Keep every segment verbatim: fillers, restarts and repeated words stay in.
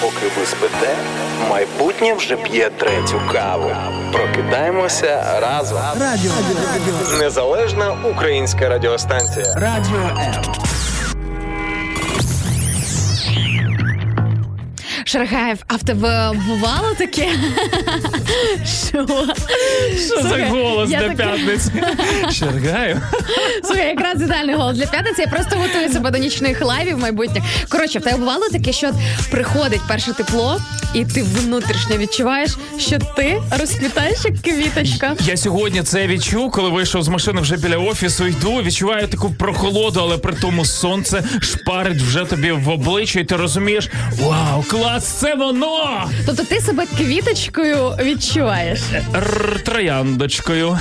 Поки ви спите, майбутнє вже п'є третю каву. Прокидаємося разом. Радіо. Радіо. Незалежна українська радіостанція. Радіо М. Шаргаєв, а в тебе бувало таке? Що? Що за голос для п'ятниці? Шаргаєв? Слухай, якраз ідеальний голос для п'ятниці. Я просто готую себе до нічних лайвів майбутніх. Коротше, в тебе бувало таке, що приходить перше тепло, і ти внутрішньо відчуваєш, що ти розквітаєш, як квіточка. Я сьогодні це відчув, коли вийшов з машини вже біля офісу, йду, відчуваю таку прохолоду, але при тому сонце шпарить вже тобі в обличчя, і ти розумієш, вау, клас! Це воно! Тобто ти себе квіточкою відчуваєш? Трояндочкою.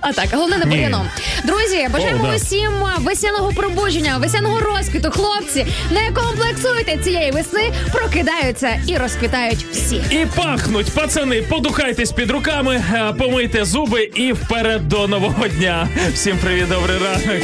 А так, головне не бур'яном. Друзі, бажаємо усім весняного пробудження, весняного розквіту. Хлопці, не комплексуйте, цієї весни прокидаються і розквітають всі. І пахнуть, пацани, подухайтесь під руками, помийте зуби і вперед до нового дня. Всім привіт, добрий ранок.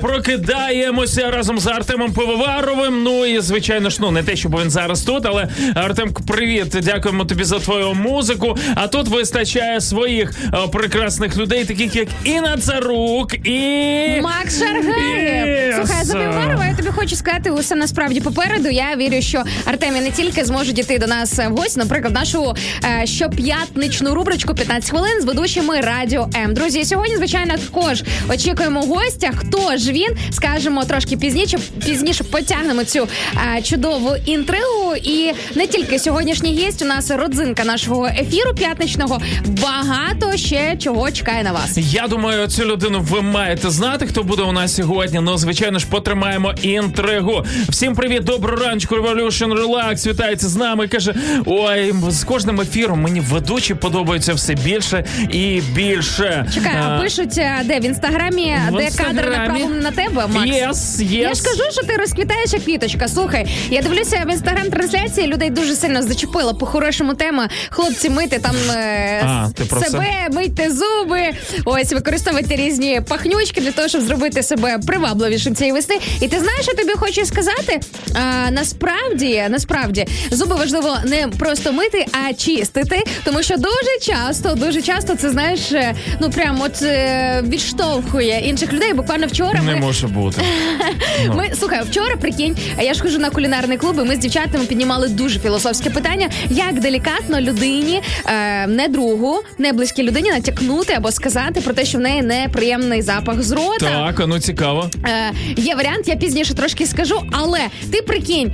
Прокидаємося разом з Артемом Пивоваровим. Ну і, звичайно ж, ну, не те, щоб він зараз тут, але, Артем, привіт, дякуємо тобі за твою музику. А тут вистачає своїх о, прекрасних людей, таких як Інна Царук і... Макс Шаргаєв. Yes. Слухай, за Пивоварова я тобі хочу сказати, усе насправді попереду. Я вірю, що Артем і не тільки зможе дійти до нас в гості, наприклад, нашу е, щоп'ятничну рубричку п'ятнадцять хвилин з ведучими Радіо М. Друзі, сьогодні, звичайно, також очікуємо гостя. Хто ж він? Скажемо трошки пізніше, пізніше потягнемо цю е, чудову інтригу. І не тільки сьогоднішній гість, у нас родзинка нашого ефіру п'ятничного. Багато ще чого чекає на вас. Я думаю, цю людину ви маєте знати, хто буде у нас сьогодні. Ну, звичайно ж, потримаємо і інтригу. Всім привіт, доброго ранку, Revolution Relax вітається з нами. Каже, ой, з кожним ефіром мені ведучі подобаються все більше і більше. Чекай, а пишуть де? В інстаграмі, в де інстаграмі. Кадр направлений на тебе, Макс? Yes, yes. Я ж кажу, що ти розквітаєш як квіточка. Слухай, я дивлюся в інстаграм-трансляції, людей дуже сильно зачепила. По-хорошому тема. Хлопці, мити там а, себе, мийте зуби, ось, використовувати різні пахнючки для того, щоб зробити себе привабливішим цієї весни. І ти знаєш, що тобі хочу сказати? А, насправді, насправді, зуби важливо не просто мити, а чистити, тому що дуже часто, дуже часто це, знаєш, ну прям от відштовхує інших людей. Буквально вчора не ми... може бути. Ми, слухай, вчора, прикинь, я ж хожу на кулінарний клуб, і ми з дівчатами піднімали дуже філософське питання, як делікатно людині, не другу, не близькій людині натякнути або сказати про те, що в неї неприємний запах з рота. Так, а ну цікаво. Є варіант, я пізніше трошки скажу, але ти прикинь,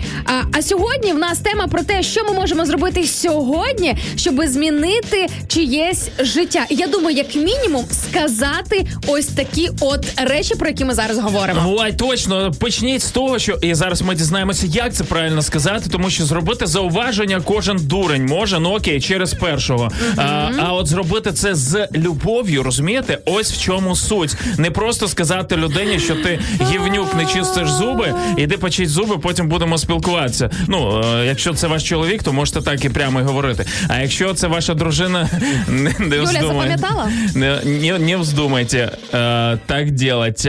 а сьогодні в нас тема про те, що ми можемо зробити сьогодні, щоб змінити чиєсь життя. Я думаю, як мінімум, сказати ось такі от речі, про які ми зараз говоримо. Ой, точно. Почніть з того, що... І зараз ми дізнаємося, як це правильно сказати, тому що зробити зауваження кожен дурень може, ну окей, через першого. Mm-hmm. А, а от зробити це з любов'ю, розумієте? Ось в чому суть. Не просто сказати людині, що ти гівнюк, не чистиш зуби, іди почисть зуби, потім будемо спілкуватися. Ну, якщо це ваш чоловік, то можете так і прямо і говорити. А якщо це ваша дружина, не, не Юля, запам'ятала? Не, не, не вздумайте а, так делать.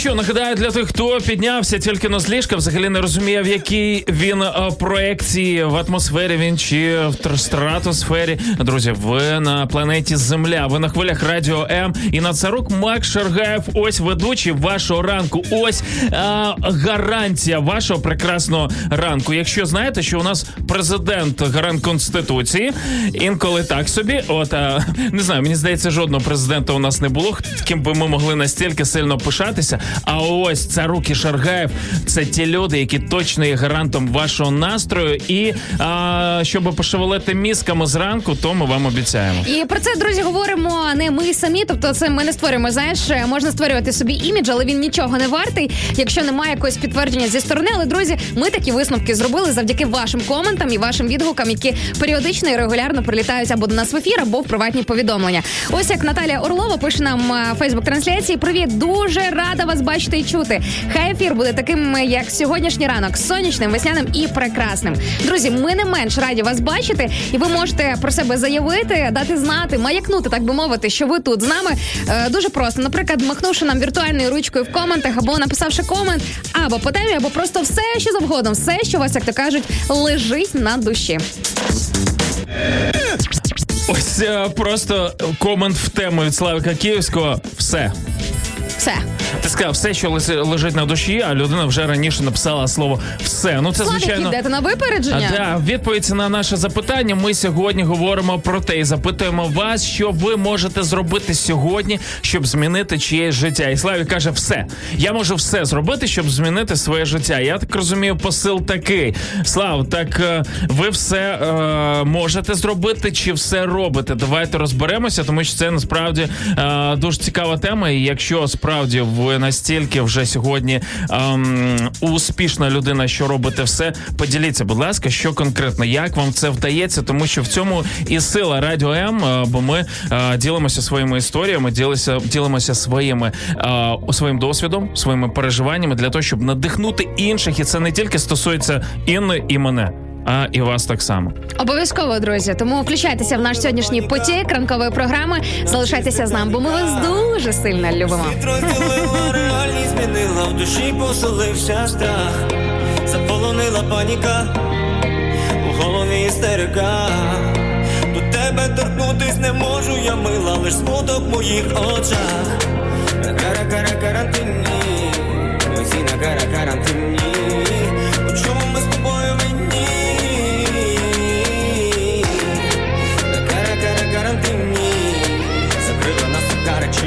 Що, нагадаю, для тих, хто піднявся тільки-но з ліжка, взагалі не розуміє, в якій він проекції, в атмосфері він чи в стратосфері. Друзі, ви на планеті Земля, ви на хвилях Радіо М. Інна Царук, Макс Шаргаєв, ось ведучі вашого ранку, ось а, гарантія вашого прекрасного ранку. Якщо знаєте, що у нас президент гарант Конституції, інколи так собі, от, а, не знаю, мені здається, жодного президента у нас не було, ким би ми могли настільки сильно пишатися. А ось Царук і Шаргаєв – це ті люди, які точно є гарантом вашого настрою. І а, щоб пошевелити мізками зранку, то ми вам обіцяємо. І про це, друзі, говоримо не ми самі. Тобто це ми не створюємо, знаєш, можна створювати собі імідж, але він нічого не вартий, якщо немає якогось підтвердження зі сторони. Але, друзі, ми такі висновки зробили завдяки вашим коментам і вашим відгукам, які періодично і регулярно прилітають або до нас в ефір, або в приватні повідомлення. Ось як Наталія Орлова пише нам в фейсбук-трансляції. Привіт, дуже рада вас бачити і чути. Хай ефір буде таким, як сьогоднішній ранок, сонячним, весняним і прекрасним. Друзі, ми не менш раді вас бачити, і ви можете про себе заявити, дати знати, маякнути, так би мовити, що ви тут з нами. Е, дуже просто, наприклад, махнувши нам віртуальною ручкою в коментах, або написавши комент, або по темі, або просто все, що завгодно, все, що у вас, як то кажуть, лежить на душі. Ось просто комент в тему від Славика Київського. Все. Все. Ти сказав, все, що лежить на душі, а людина вже раніше написала слово «все». Ну, це, звичайно... Славик, іде на випередження? А, да, відповідь на наше запитання. Ми сьогодні говоримо про те і запитуємо вас, що ви можете зробити сьогодні, щоб змінити чиєсь життя. І Славік каже «все». Я можу все зробити, щоб змінити своє життя. Я так розумію, посил такий. Слав, так ви все е, можете зробити чи все робите? Давайте розберемося, тому що це, насправді, е, дуже цікава тема. І якщо справді ви настільки вже сьогодні ем, успішна людина, що робите все, поділіться, будь ласка, що конкретно, як вам це вдається, тому що в цьому і сила Радіо М, е, бо ми е, ділимося своїми історіями, ділися, ділимося своїми, е, своїм досвідом, своїми переживаннями для того, щоб надихнути інших, і це не тільки стосується Інни і мене. А і вас так само. Обов'язково, друзі. Тому включайтеся в наш сьогоднішній потік ранкової програми. Залишайтеся з нами, бо ми вас дуже сильно любимо. Розділила реальність, змінила в душі, поселився страх. Заполонила паніка, у голові істерика. До тебе торкнутись не можу, я мила, лиш смуток в моїх очах. Кара-кара-карантинні. кара-карантині. У чому ми з тобою винні? На кара-кара-карантині закрила нас у кара чи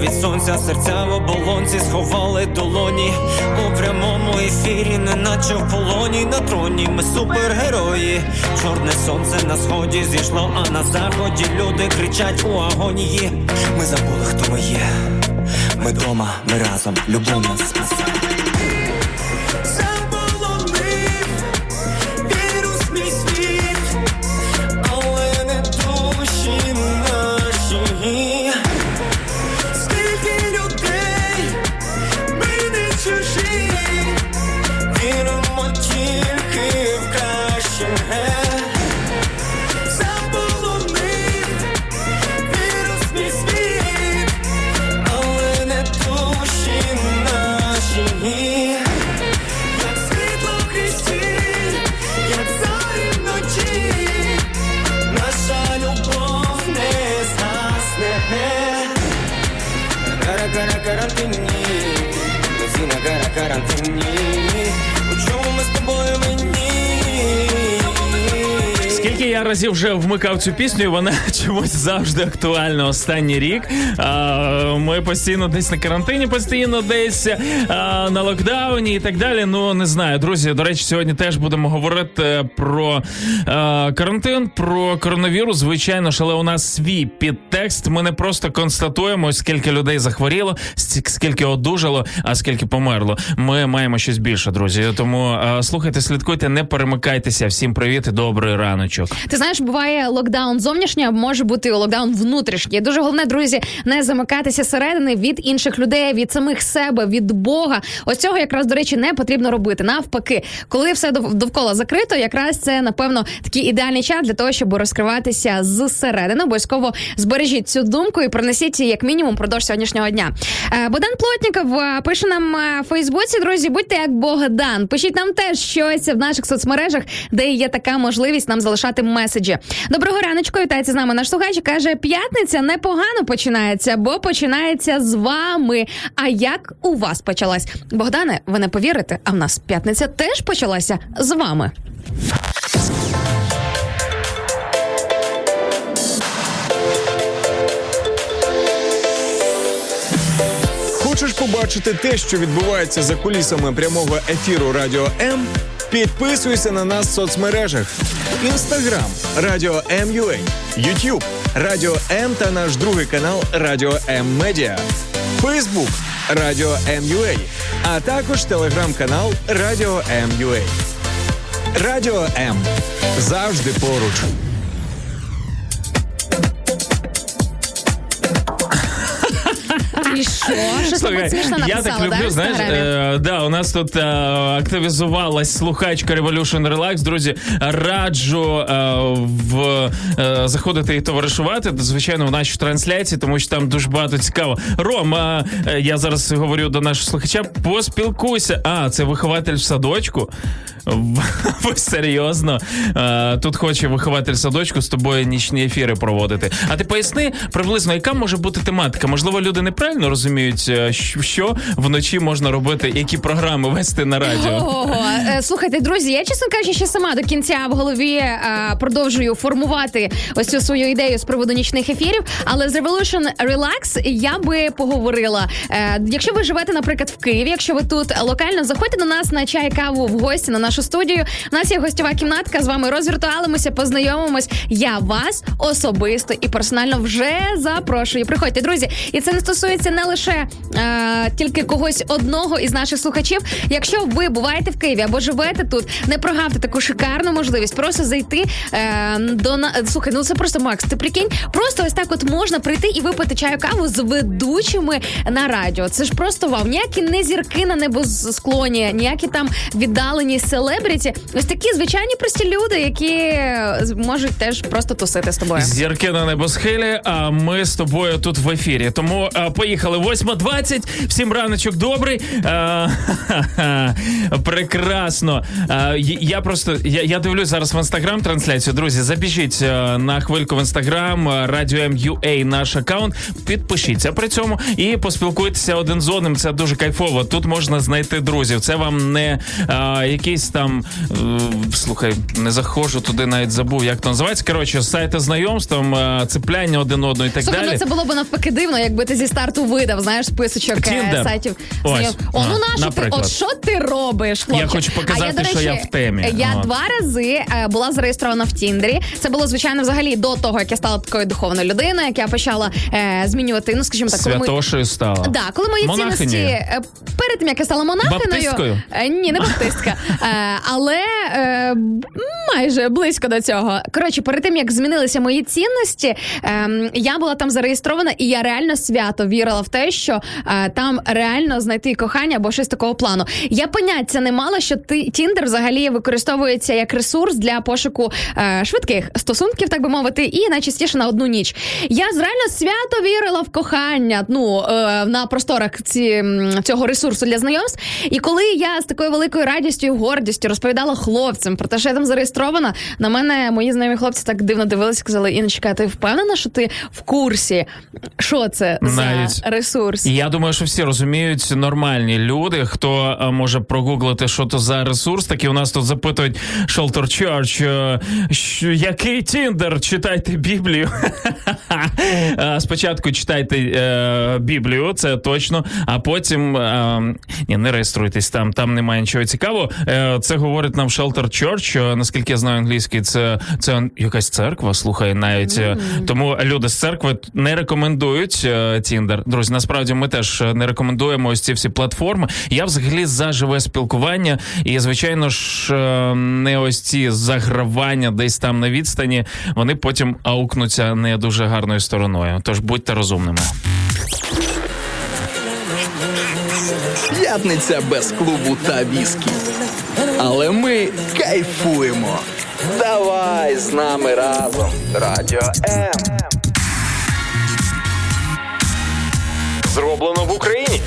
Від сонця серця в оболонці сховали долоні у прямому ефірі, неначе в полоні. На троні ми супергерої. Чорне сонце на сході зійшло, а на заході люди кричать у агонії. Ми забули, хто ми є. Ми дома, ми разом, любов нас спасає. Заполонив вірус мій світ, але не душі наші. Карантині, ми всі на кара-карантині. У чому ми з тобою винні? Скільки я разів вже вмикав цю пісню, вона чомусь завжди актуальна останній рік. Ми постійно десь на карантині, постійно десь на локдауні і так далі. Ну, не знаю, друзі, до речі, сьогодні теж будемо говорити про карантин, про коронавірус, звичайно ж, але у нас свій підтекст. Ми не просто констатуємо, скільки людей захворіло, скільки одужало, а скільки померло. Ми маємо щось більше, друзі. Тому слухайте, слідкуйте, не перемикайтеся. Всім привіт і добрий раночок. Ти знаєш, буває локдаун зовнішній, може бути локдаун внутрішній. Дуже головне, друзі, не замикатися середини від інших людей, від самих себе, від Бога. Ось цього якраз, до речі, не потрібно робити. Навпаки, коли все довкола закрито, якраз це, напевно, такий ідеальний час для того, щоб розкриватися зсередини. Обов'язково збережіть цю думку і пронесіть її, як мінімум, продовж сьогоднішнього дня. Богдан Плотніков пише нам в Фейсбуці: друзі, будьте як Богдан. Пишіть нам теж щось в наших соцмережах, де є така можливість нам залишати меседжі. Доброго раночку, вітається з нами наш слухач. Каже, п'ятниця непогано починається, бо починається з вами. А як у вас почалась? Богдане, ви не повірите, а в нас п'ятниця теж почалася з вами. Хочеш побачити те, що відбувається за кулісами прямого ефіру Радіо М? Підписуйся на нас в соцмережах. Інстаграм Радіо М Ю Ей, Ютуб Радіо М та наш другий канал Радіо М Медіа, Фейсбук Радіо М Ю Ей, а також телеграм-канал Радіо М Ю Ей. Радіо М. Завжди поруч. І що? Щось так смішно написала, я так люблю, да, знаєш, е, да, у нас тут е, активізувалась слухачка Revolution Relax. Друзі, раджу е, в, е, заходити і товаришувати, звичайно, в нашій трансляції, тому що там дуже багато цікаво. Ром, е, я зараз говорю до нашого слухача, поспілкуйся. А, це вихователь в садочку? Ви серйозно? Е, тут хоче вихователь в садочку з тобою нічні ефіри проводити. А ти поясни приблизно, яка може бути тематика? Можливо, люди неправильно розуміють, що вночі можна робити, які програми вести на радіо. Ого, слухайте, друзі, я, чесно кажучи, ще сама до кінця в голові продовжую формувати ось цю свою ідею з приводу нічних ефірів, але з Revolution Relax я би поговорила. Якщо ви живете, наприклад, в Києві, якщо ви тут локально, заходьте до нас на чай, каву в гості, на нашу студію. У нас є гостьова кімнатка, з вами розвіртуалимося, познайомимось. Я вас особисто і персонально вже запрошую. Приходьте, друзі. І це не стосується не лише е, тільки когось одного із наших слухачів. Якщо ви буваєте в Києві або живете тут, не прогавте таку шикарну можливість просто зайти е, до... На... Слухай, ну це просто, Макс, ти прикинь, просто ось так от можна прийти і випити чаю, каву з ведучими на радіо. Це ж просто вау. Ніякі не зірки на небосклоні, ніякі там віддалені селебріті. Ось такі звичайні прості люди, які можуть теж просто тусити з тобою. Зірки на небосхилі, а ми з тобою тут в ефірі. Тому а, поїхали. восьма двадцять, всім раночок добрий. А, ха-ха, прекрасно. А, я просто, я, я дивлюсь зараз в Інстаграм-трансляцію. Друзі, забіжіть на хвильку в Інстаграм, Радіо М.ю.ей наш аккаунт, підпишіться при цьому і поспілкуйтеся один з одним. Це дуже кайфово. Тут можна знайти друзів. Це вам не а, якийсь там... Слухай, не заходжу туди, навіть забув, як то називається. Коротше, сайти знайомств, цепляння один одного і так Слухай, далі. Слухай, ну це було б навпаки дивно, якби ти зі старту видав, знаєш, списочок Tinder. Сайтів знайомств. О, а, ну нащо ти, от що ти робиш, хлопче? Я хочу показати, я, до речі, що я в темі. Я а. два рази була зареєстрована в Тіндері. Це було, звичайно, взагалі до того, як я стала такою духовною людиною, як я почала е, змінювати, ну, скажімо так. Святошою ми... стала. Да, коли мої монахині. Цінності, перед тим, як я стала монахиною. Баптисткою? Ні, не баптистка. Але е, майже близько до цього. Коротше, перед тим, як змінилися мої цінності, е, я була там зареєстрована, і я реально свято вірила в те, що е, там реально знайти кохання або щось такого плану. Я поняття не мала, що Тіндер взагалі використовується як ресурс для пошуку е, швидких стосунків, так би мовити, і найчастіше на одну ніч. Я реально свято вірила в кохання, ну, е, на просторах ці, цього ресурсу для знайомств. І коли я з такою великою радістю і гордістю розповідала хлопцям про те, що я там зареєстрована, на мене мої знайомі хлопці так дивно дивилися і казали: Інночка, ти впевнена, що ти в курсі? Що це Навіть. за ресурс? Я думаю, що всі розуміють, нормальні люди, хто може прогуглити, що то за ресурс, такі у нас тут запитують Shelter Church, який Тіндер? Читайте Біблію. Спочатку читайте Біблію, це точно, а потім ні, не реєструйтесь там, там немає нічого цікавого. Це говорить нам Shelter Church, наскільки я знаю англійський, це, це якась церква, слухай, навіть. Mm-hmm. Тому люди з церкви не рекомендують Тіндер. Друзі, насправді ми теж не рекомендуємо ось ці всі платформи. Я взагалі за живе спілкування і, звичайно ж, не ось ці загравання десь там на відстані, вони потім аукнуться не дуже гарною стороною. Тож будьте розумними. П'ятниця без клубу та віскі. Але ми кайфуємо. Давай з нами разом. Радіо М. Зроблено в Україні.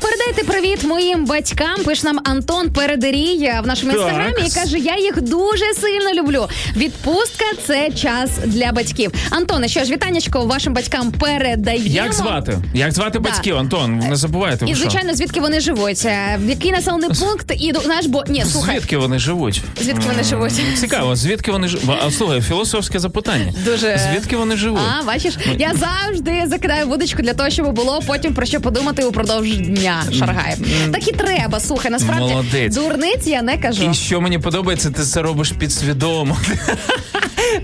Передайте привіт моїм батькам, пише нам Антон Передерій в нашому інстаграмі і каже, я їх дуже сильно люблю. Відпустка – це час для батьків. Антоне, що ж, вітаннячко вашим батькам передаємо. Як звати? Як звати да. батьків, Антон? Не забувайте. І, звичайно, звідки вони живуть. В який населений пункт і до наш бо... Ні, слухай. Звідки вони живуть? Звідки вони живуть? Цікаво, звідки вони живуть? А, слухай, філософське запитання. Дуже. Звідки вони живуть? А, бачиш, я завжди закидаю вудочку для того, щоб було потім про що подумати упродовж дня. Шаргаєв. Так і треба, слухай, насправді. Молодець. Дурниць я не кажу. І що мені подобається, ти це робиш підсвідомо.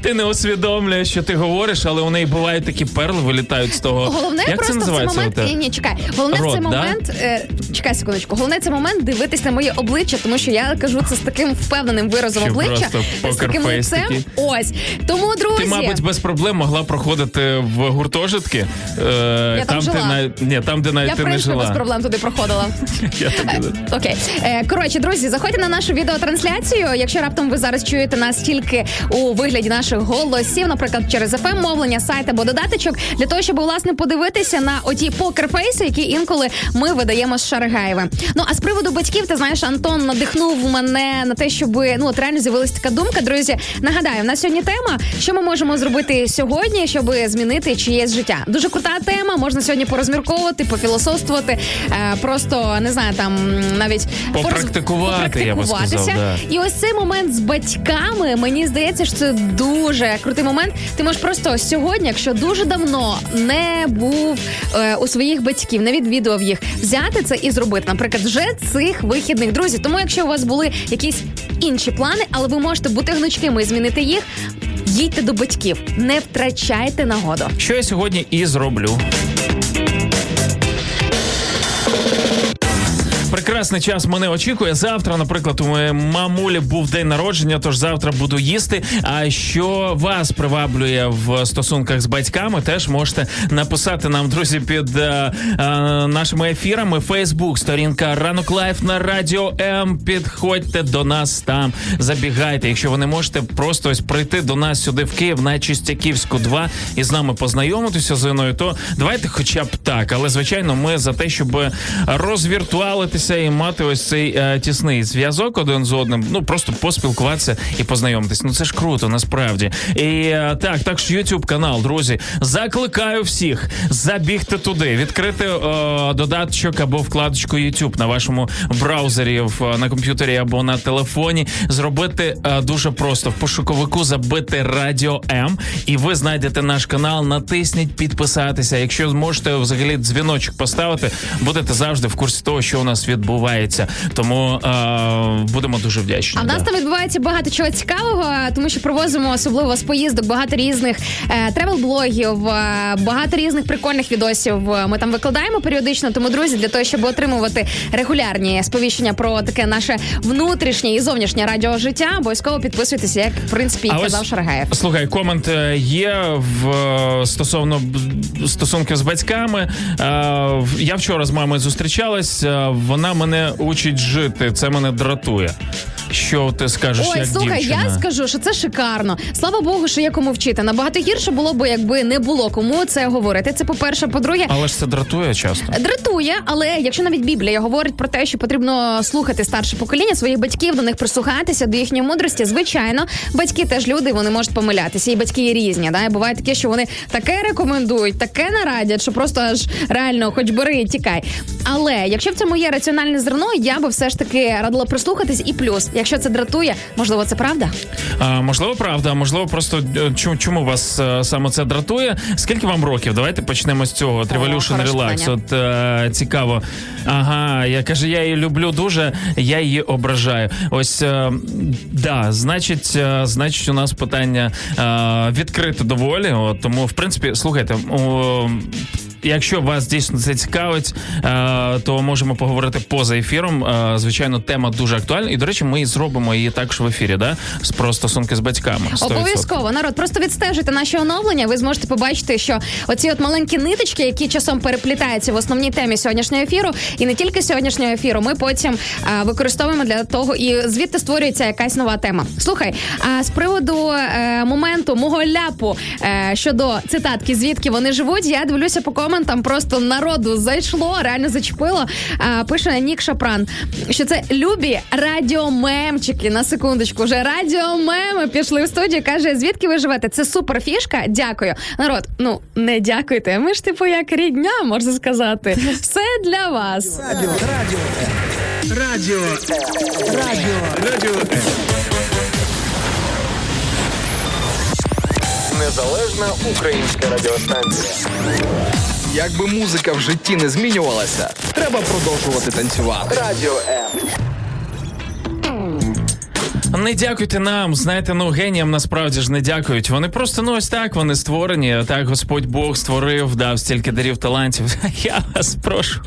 Ти не усвідомлюєш, що ти говориш, але у неї бувають такі перли, вилітають з того. Головне як просто це називається в цей момент... Ні, ні, чекай. Головне Рот, в цей да? момент... Е, чекай секундочку. Головне в цей момент дивитись на моє обличчя, тому що я кажу це з таким впевненим виразом що обличчя. З таким лицем. Такі. Ось. Тому, друзі... Ти, мабуть, без проблем могла проходити в гуртожитки. Е, я там, там жила. Ти на... Ні, там, де навіть я ти не жила. Я без проблем туди проходила. Я тобі... Окей. Е, коротше, друзі, заходьте на нашу відеотрансляцію. Якщо раптом ви зараз чуєте нас тільки у вигляді наших голосів, наприклад, через еф ем мовлення, сайт або додаточок, для того, щоб, власне, подивитися на оті покерфейси, які інколи ми видаємо з Шаргаєва. Ну, а з приводу батьків, ти знаєш, Антон надихнув мене на те, щоб, ну, от реально з'явилася така думка. Друзі, нагадаю, в нас сьогодні тема, що ми можемо зробити сьогодні, щоб змінити чиєсь життя. Дуже крута тема, можна сьогодні порозмірковувати, пофілософствувати, просто, не знаю, там, навіть... Попрактикувати, пораз... я би сказав, да. І ось цей момент з батьками, мені здається, що це дуже крутий момент. Ти можеш просто сьогодні, якщо дуже давно не був е, у своїх батьків, не відвідував їх, взяти це і зробити, наприклад, вже цих вихідних. Друзі, тому якщо у вас були якісь інші плани, але ви можете бути гнучкими і змінити їх, їдьте до батьків, не втрачайте нагоду. Що я сьогодні і зроблю. Прекрасний час мене очікує. Завтра, наприклад, у моєї мамулі був день народження, тож завтра буду їсти. А що вас приваблює в стосунках з батьками, теж можете написати нам, друзі, під е, е, нашими ефірами. Фейсбук, сторінка «Ранок Лайф» на Радіо М. Підходьте до нас там, забігайте. Якщо ви не можете, просто ось прийти до нас сюди в Київ на Чистяківську два і з нами познайомитися з Іною, то давайте хоча б так. Але, звичайно, ми за те, щоб розвіртуалити і мати ось цей е, тісний зв'язок один з одним, ну, просто поспілкуватися і познайомитись. Ну, це ж круто, насправді. І е, так, так що YouTube-канал, друзі, закликаю всіх забігти туди, відкрити е, додаточок або вкладочку YouTube на вашому браузері, в, на комп'ютері або на телефоні. Зробити е, дуже просто. В пошуковику забити «Радіо М» і ви знайдете наш канал, натисніть «Підписатися». Якщо зможете, взагалі, дзвіночок поставити, будете завжди в курсі того, що у нас відбувається. Тому е, будемо дуже вдячні. А в нас да. там відбувається багато чого цікавого, тому що привозимо особливо з поїздок багато різних е, тревел-блогів, е, багато різних прикольних відосів ми там викладаємо періодично. Тому, друзі, для того, щоб отримувати регулярні сповіщення про таке наше внутрішнє і зовнішнє радіожиття, обов'язково підписуйтеся, як, в принципі, і казав Шаргаєв. Слухай, комент є в, стосовно стосунків з батьками. Е, я вчора з мамою зустрічалась, в вона мене учить жити, це мене дратує. Що ти скажеш, Ой, як слухай, дівчина? Ой, слухай, я скажу, що це шикарно. Слава Богу, що є кому вчити. Набагато гірше було б, якби не було кому це говорити. Це по-перше, по-друге... Але ж це дратує часто. Дратує, але якщо навіть Біблія говорить про те, що потрібно слухати старше покоління, своїх батьків, до них прислухатися, до їхньої мудрості, звичайно, батьки теж люди, вони можуть помилятися. І батьки є різні, да? І буває таке, що вони таке рекомендують, таке нарадять, що просто аж реально хоч бери і тікай. Але якщо в цьому є раціональне зерно, я би все ж таки радила прислухатись і плюс. Якщо це дратує, можливо, це правда? А, можливо, правда. Можливо, просто чому, чому вас а, саме це дратує? Скільки вам років? Давайте почнемо з цього. Revolution Relax. От а, цікаво. Ага, я кажу, я її люблю дуже, я її ображаю. Ось, а, да, значить, а, значить, у нас питання а, відкрите доволі. От, тому, в принципі, слухайте, о, якщо вас дійсно це цікавить, то можемо поговорити поза ефіром. Звичайно, тема дуже актуальна. І, до речі, ми зробимо її також в ефірі, да? Про стосунки з батьками. сто відсотків. Обов'язково, народ. Просто відстежуйте наші оновлення. Ви зможете побачити, що оці от маленькі ниточки, які часом переплітаються в основній темі сьогоднішнього ефіру, і не тільки сьогоднішнього ефіру, ми потім використовуємо для того, і звідти створюється якась нова тема. Слухай, а з приводу моменту мого ляпу щодо цитатки «Звідки вони живуть», я дивлюся по там просто народу зайшло, реально зачепило. А, пише Нік Шапран, що це любі радіомемчики. На секундочку, вже радіомеми пішли в студію. Каже, звідки ви живете? Це супер фішка, дякую. Народ, ну, не дякуйте. Ми ж типу як рідня, можна сказати. Все для вас. Радіо, радіо, радіо, радіо, радіо. Незалежна українська радіостанція. Якби музика в житті не змінювалася, треба продовжувати танцювати. Радіо М. Не дякуйте нам, знаєте, ну, геніям насправді ж не дякують. Вони просто, ну, ось так, вони створені, так Господь Бог створив, дав стільки дарів, талантів. Я вас прошу.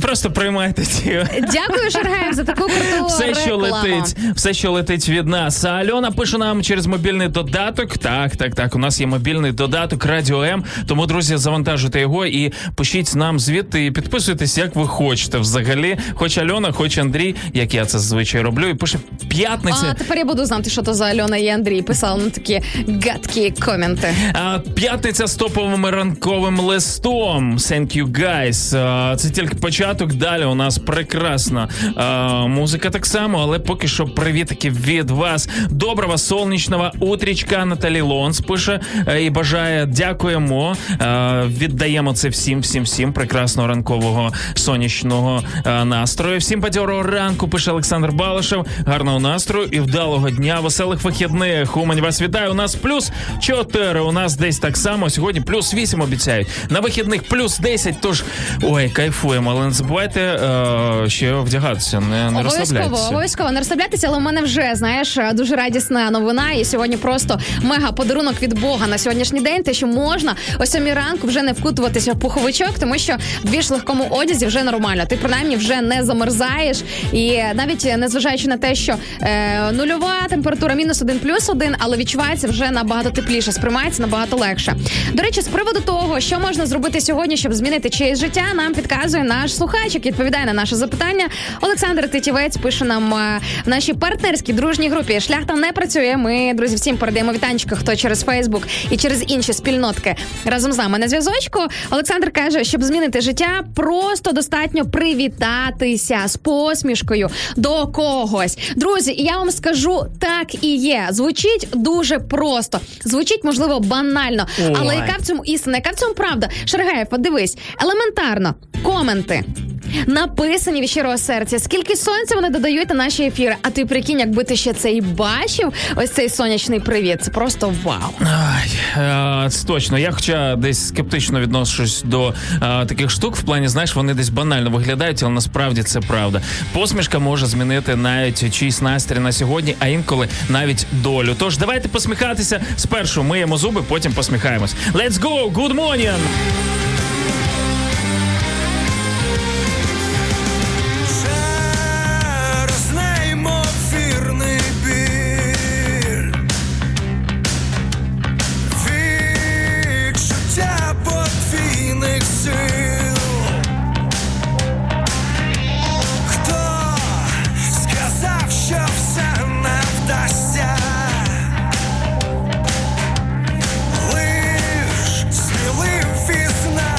Просто приймайте ці. Дякую, Шаргаєв, за таку круту все, рекламу. Що летить, все, що летить від нас. А Альона пише нам через мобільний додаток. Так, так, так, у нас є мобільний додаток Радіо М, тому, друзі, завантажуйте його і пишіть нам звідти, і підписуйтесь, як ви хочете взагалі. Хоч Альона, хоч Андрій, як я це зазвичай роблю. Зої пише п'ятниця. А тепер я буду знати, що то за Альона і Андрій писали на такі гадкі коменти. А, п'ятниця з топовим ранковим листом. Thank you, guys. А, це тільки початок. Далі у нас прекрасна а, музика так само, але поки що привітки від вас. Доброго сонячного утрічка. Наталі Лонс пише і бажає. Дякуємо. А, віддаємо це всім, всім, всім. Прекрасного ранкового сонячного а, настрою. Всім бадьорого ранку, пише Олександр Балишев. Гарного настрою і вдалого дня, веселих вихідних. Умань вас вітає. У нас плюс чотири. У нас десь так само. Сьогодні плюс вісім обіцяють. На вихідних плюс десять. Тож, ой, кайфуємо. Але не забувайте е, ще вдягатися. Не, не розслабляйтеся. Обов'язково, обов'язково. Не розслаблятися, але в мене вже, знаєш, дуже радісна новина. І сьогодні просто мега подарунок від Бога на сьогоднішній день. Те, що можна о сьомій ранку вже не вкутуватися в пуховичок, тому що в більш легкому одязі вже нормально. Ти, принаймні, вже не замерзаєш. І навіть незважаючи на те, що е, нульова температура, мінус один, плюс один, але відчувається вже набагато тепліше, сприймається набагато легше. До речі, з приводу того, що можна зробити сьогодні, щоб змінити чиєсь життя, нам підказує наш слухач, який відповідає на наше запитання. Олександр Титівець пише нам е, в нашій партнерській дружній групі «Шляхта не працює». Ми, друзі, всім передаємо вітанчика, хто через Фейсбук і через інші спільнотки разом з нами на зв'язочку. Олександр каже, щоб змінити життя, просто достатньо привітатися з посмішкою до когось. Друзі, я вам скажу, так і є. Звучить дуже просто. Звучить, можливо, банально. Ой. Але яка в цьому істина, яка в цьому правда? Шаргаєв, подивись. Елементарно. Коменти. Написані від щирого серця. Скільки сонця вони додають на наші ефіри. А ти прикинь, якби ти ще це і бачив, ось цей сонячний привіт. Це просто вау. Ай, це точно. Я хоча десь скептично відношусь до а, таких штук. В плані, знаєш, вони десь банально виглядають, але насправді це правда. Посмішка може змінити навіть чийсь настрій на сьогодні, а інколи навіть долю. Тож давайте посміхатися. Спершу миємо зуби, потім посміхаємось. Let's go! Good morning! It's not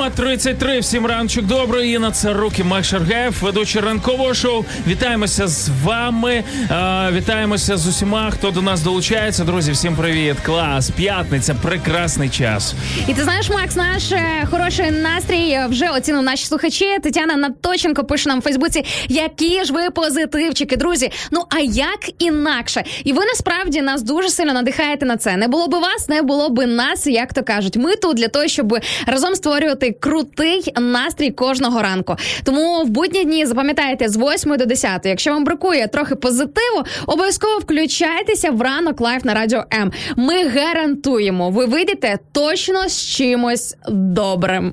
восьма тридцять три. Всім ранчик добрий. Інна Царук і Макс Шаргаєв, ведучий ранкового шоу. Вітаємося з вами. Вітаємося з усіма, хто до нас долучається. Друзі, всім привіт. Клас. П'ятниця. Прекрасний час. І ти знаєш, Макс, наш хороший настрій вже оцінив наші слухачі. Тетяна Наточенко пише нам в Фейсбуці: які ж ви позитивчики, друзі. Ну, а як інакше? І ви насправді нас дуже сильно надихаєте на це. Не було би вас, не було би нас, як то кажуть. Ми тут для того, щоб разом створювати крутий настрій кожного ранку. Тому в будні дні, запам'ятайте, з восьмої до десятої. Якщо вам бракує трохи позитиву, обов'язково включайтеся в ранок лайв на Радіо М. Ми гарантуємо, ви вийдете точно з чимось добрим.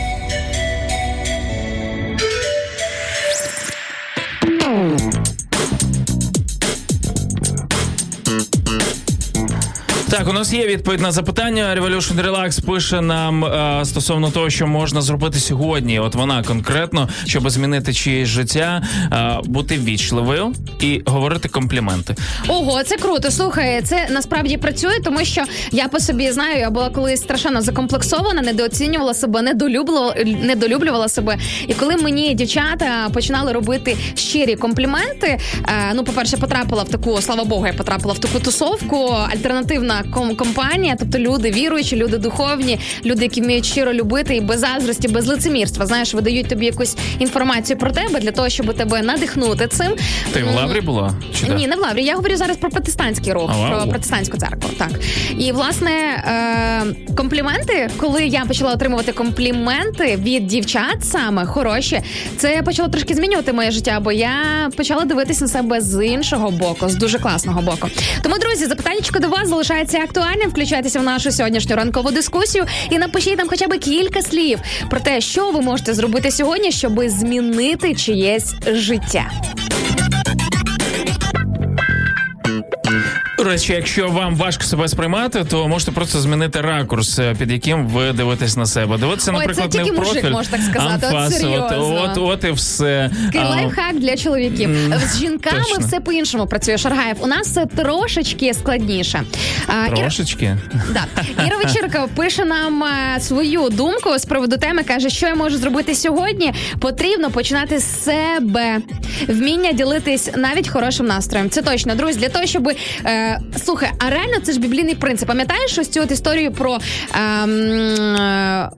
Так, у нас є відповідь на запитання. Revolution Relax пише нам е, стосовно того, що можна зробити сьогодні. От вона конкретно, щоб змінити чиєсь життя, е, бути ввічливою і говорити компліменти. Ого, це круто. Слухай, це насправді працює, тому що я по собі знаю, я була колись страшенно закомплексована, недооцінювала себе, недолюблювала, недолюблювала себе. І коли мені дівчата починали робити щирі компліменти, е, ну, по-перше, потрапила в таку, слава Богу, я потрапила в таку тусовку, альтернативна компанія, тобто люди віруючі, люди духовні, люди, які вміють щиро любити і без заздрості, без лицемірства. Знаєш, видають тобі якусь інформацію про тебе для того, щоб тебе надихнути цим. Ти в лаврі була? Чи ні, не в лаврі. Я говорю зараз про протестантський рух, а, про протестантську церкву. Так. І, власне, е- компліменти, коли я почала отримувати компліменти від дівчат саме, хороші, це почало трошки змінювати моє життя, бо я почала дивитися на себе з іншого боку, з дуже класного боку. Тому, друзі, запитаннячко до вас залишається актуальним. Включайтеся в нашу сьогоднішню ранкову дискусію і напишіть нам хоча б кілька слів про те, що ви можете зробити сьогодні, щоб змінити чиєсь життя. До речі, якщо вам важко себе сприймати, то можете просто змінити ракурс, під яким ви дивитесь на себе. Дивитися, наприклад, не в профіль. Ой, це тільки мужик може так сказати, анфас, от серйозно. От, от, от і все. Такий лайфхак для чоловіків. З жінками точно все по-іншому працює, Шаргаєв. У нас трошечки складніше. Трошечки? Так. Іра... Іра Вечірка пише нам свою думку з приводу теми, каже, що я можу зробити сьогодні. Потрібно починати з себе. Вміння ділитись навіть хорошим настроєм. Це точно, друзі, для того, щоб... Слухай, а реально це ж біблійний принцип. Пам'ятаєш ось цю от історію про... Ем, е,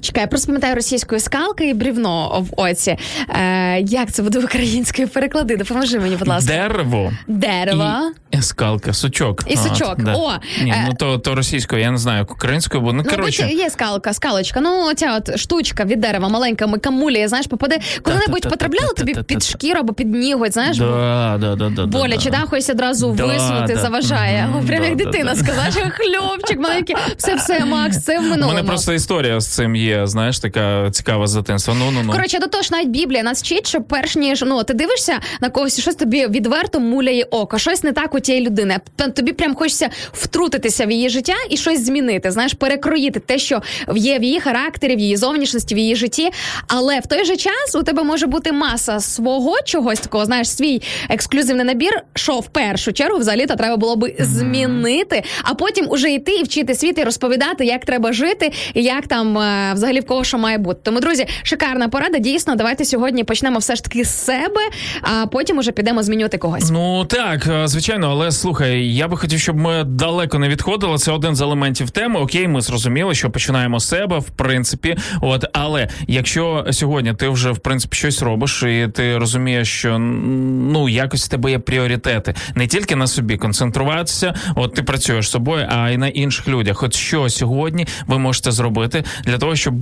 чекай, я просто пам'ятаю російською скалки і брівно в оці. Е, як це буде українською? Переклади, допоможи мені, будь ласка. Дерево. Дерево. І скалка, сучок. І сучок, а, да. О. Ні, ну то, то російською, я не знаю, українською, бо, ну, ну коротше. Є скалка, скалочка, ну оця от штучка від дерева, маленька камуля, знаєш, попаде, коли-небудь потрапляла тобі під шкіру або під ніготь, знаєш? Да, да, да, да. Боляче, да, хоч одразу висунути. Заважає. Mm, Прям да, як да, дитина да. сказала, що хлопчик маленький. Все-все, Макс, це в минулому. У мене просто історія з цим є, знаєш, така цікава з дитинства. Ну-ну-ну. Коротше, до того ж, навіть Біблія нас вчить, що перш ніж, ну, ти дивишся на когось, щось тобі відверто муляє око, щось не так у тієї людини. Тобі прям хочеться втрутитися в її життя і щось змінити, знаєш, перекроїти те, що є в її характері, в її зовнішності, в її житті. Але в той же час у тебе може бути маса свого чогось такого, знаєш, свій ексклюзивний набір, що в першу чергу взагалі треба було би змінити, а потім уже йти і вчити світ, і розповідати, як треба жити, і як там взагалі в кого що має бути. Тому, друзі, шикарна порада. Дійсно, давайте сьогодні почнемо все ж таки з себе, а потім уже підемо змінювати когось. Ну так, звичайно, але слухай, я би хотів, щоб ми далеко не відходили. Це один з елементів теми. Окей, ми зрозуміли, що починаємо з себе, в принципі. От, але якщо сьогодні ти вже, в принципі, щось робиш, і ти розумієш, що, ну, якось в тебе є пріоритети. Не тільки на собі концентруватися, от ти працюєш з собою, а й на інших людях. Хоч що сьогодні ви можете зробити для того, щоб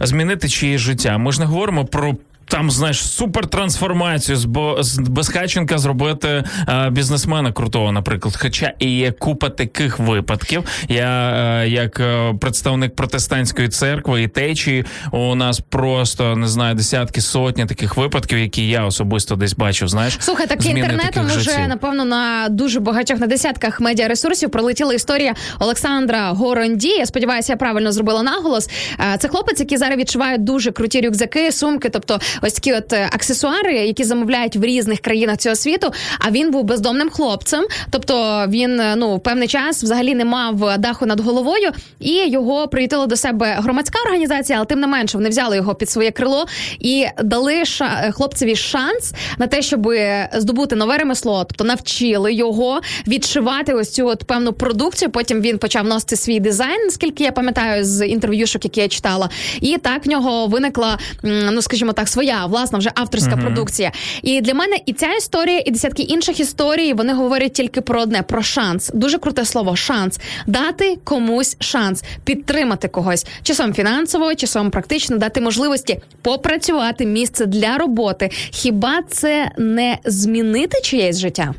змінити чиєсь життя. Ми ж не говоримо про там, знаєш, супертрансформацію з, з Безхатченка зробити е, бізнесмена крутого, наприклад. Хоча і є купа таких випадків. Я, е, як представник протестантської церкви і течії, у нас просто, не знаю, десятки, сотні таких випадків, які я особисто десь бачив, знаєш. Слухай, так інтернетом вже, напевно, на дуже багатьох, на десятках медіаресурсів пролетіла історія Олександра Горонді. Я сподіваюся, я правильно зробила наголос. Це хлопець, який зараз відшиває дуже круті рюкзаки, сумки, тобто ось такі от аксесуари, які замовляють в різних країнах цього світу, а він був бездомним хлопцем, тобто він, ну, певний час взагалі не мав даху над головою, і його приютила до себе громадська організація, але тим не менше вони взяли його під своє крило і дали ша- хлопцеві шанс на те, щоб здобути нове ремесло, тобто навчили його відшивати ось цю от певну продукцію, потім він почав носити свій дизайн, наскільки я пам'ятаю з інтерв'юшок, які я читала, і так в нього виникла, ну, скажімо так, своя, власна вже авторська uh-huh. продукція. І для мене і ця історія, і десятки інших історій, вони говорять тільки про одне, про шанс. Дуже круте слово, шанс. Дати комусь шанс, підтримати когось. Часом фінансово, часом практично, дати можливості попрацювати, місце для роботи. Хіба це не змінити чиєсь життя?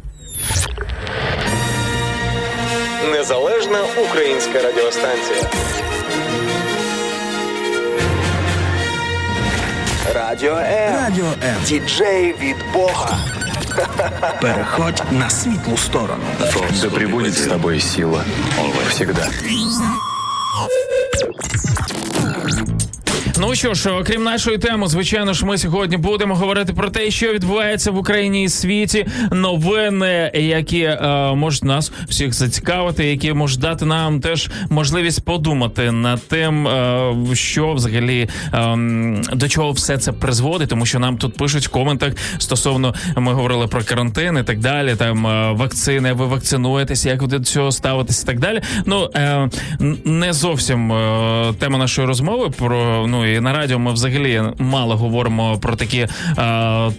Незалежна українська радіостанція. Радіо М. Радіо М. Діджей від Бога. Переходь на світлу сторону. Да прибудет с тобой сила. Всегда. Ну що ж, окрім нашої теми, звичайно ж, ми сьогодні будемо говорити про те, що відбувається в Україні і світі, новини, які е, можуть нас всіх зацікавити, які можуть дати нам теж можливість подумати над тим, е, що взагалі, е, до чого все це призводить, тому що нам тут пишуть в коментах стосовно, ми говорили про карантин і так далі, там е, вакцини, ви вакцинуєтеся, як ви до цього ставитесь і так далі. Ну, е, не зовсім е, тема нашої розмови про, ну, і на радіо ми взагалі мало говоримо про такі е,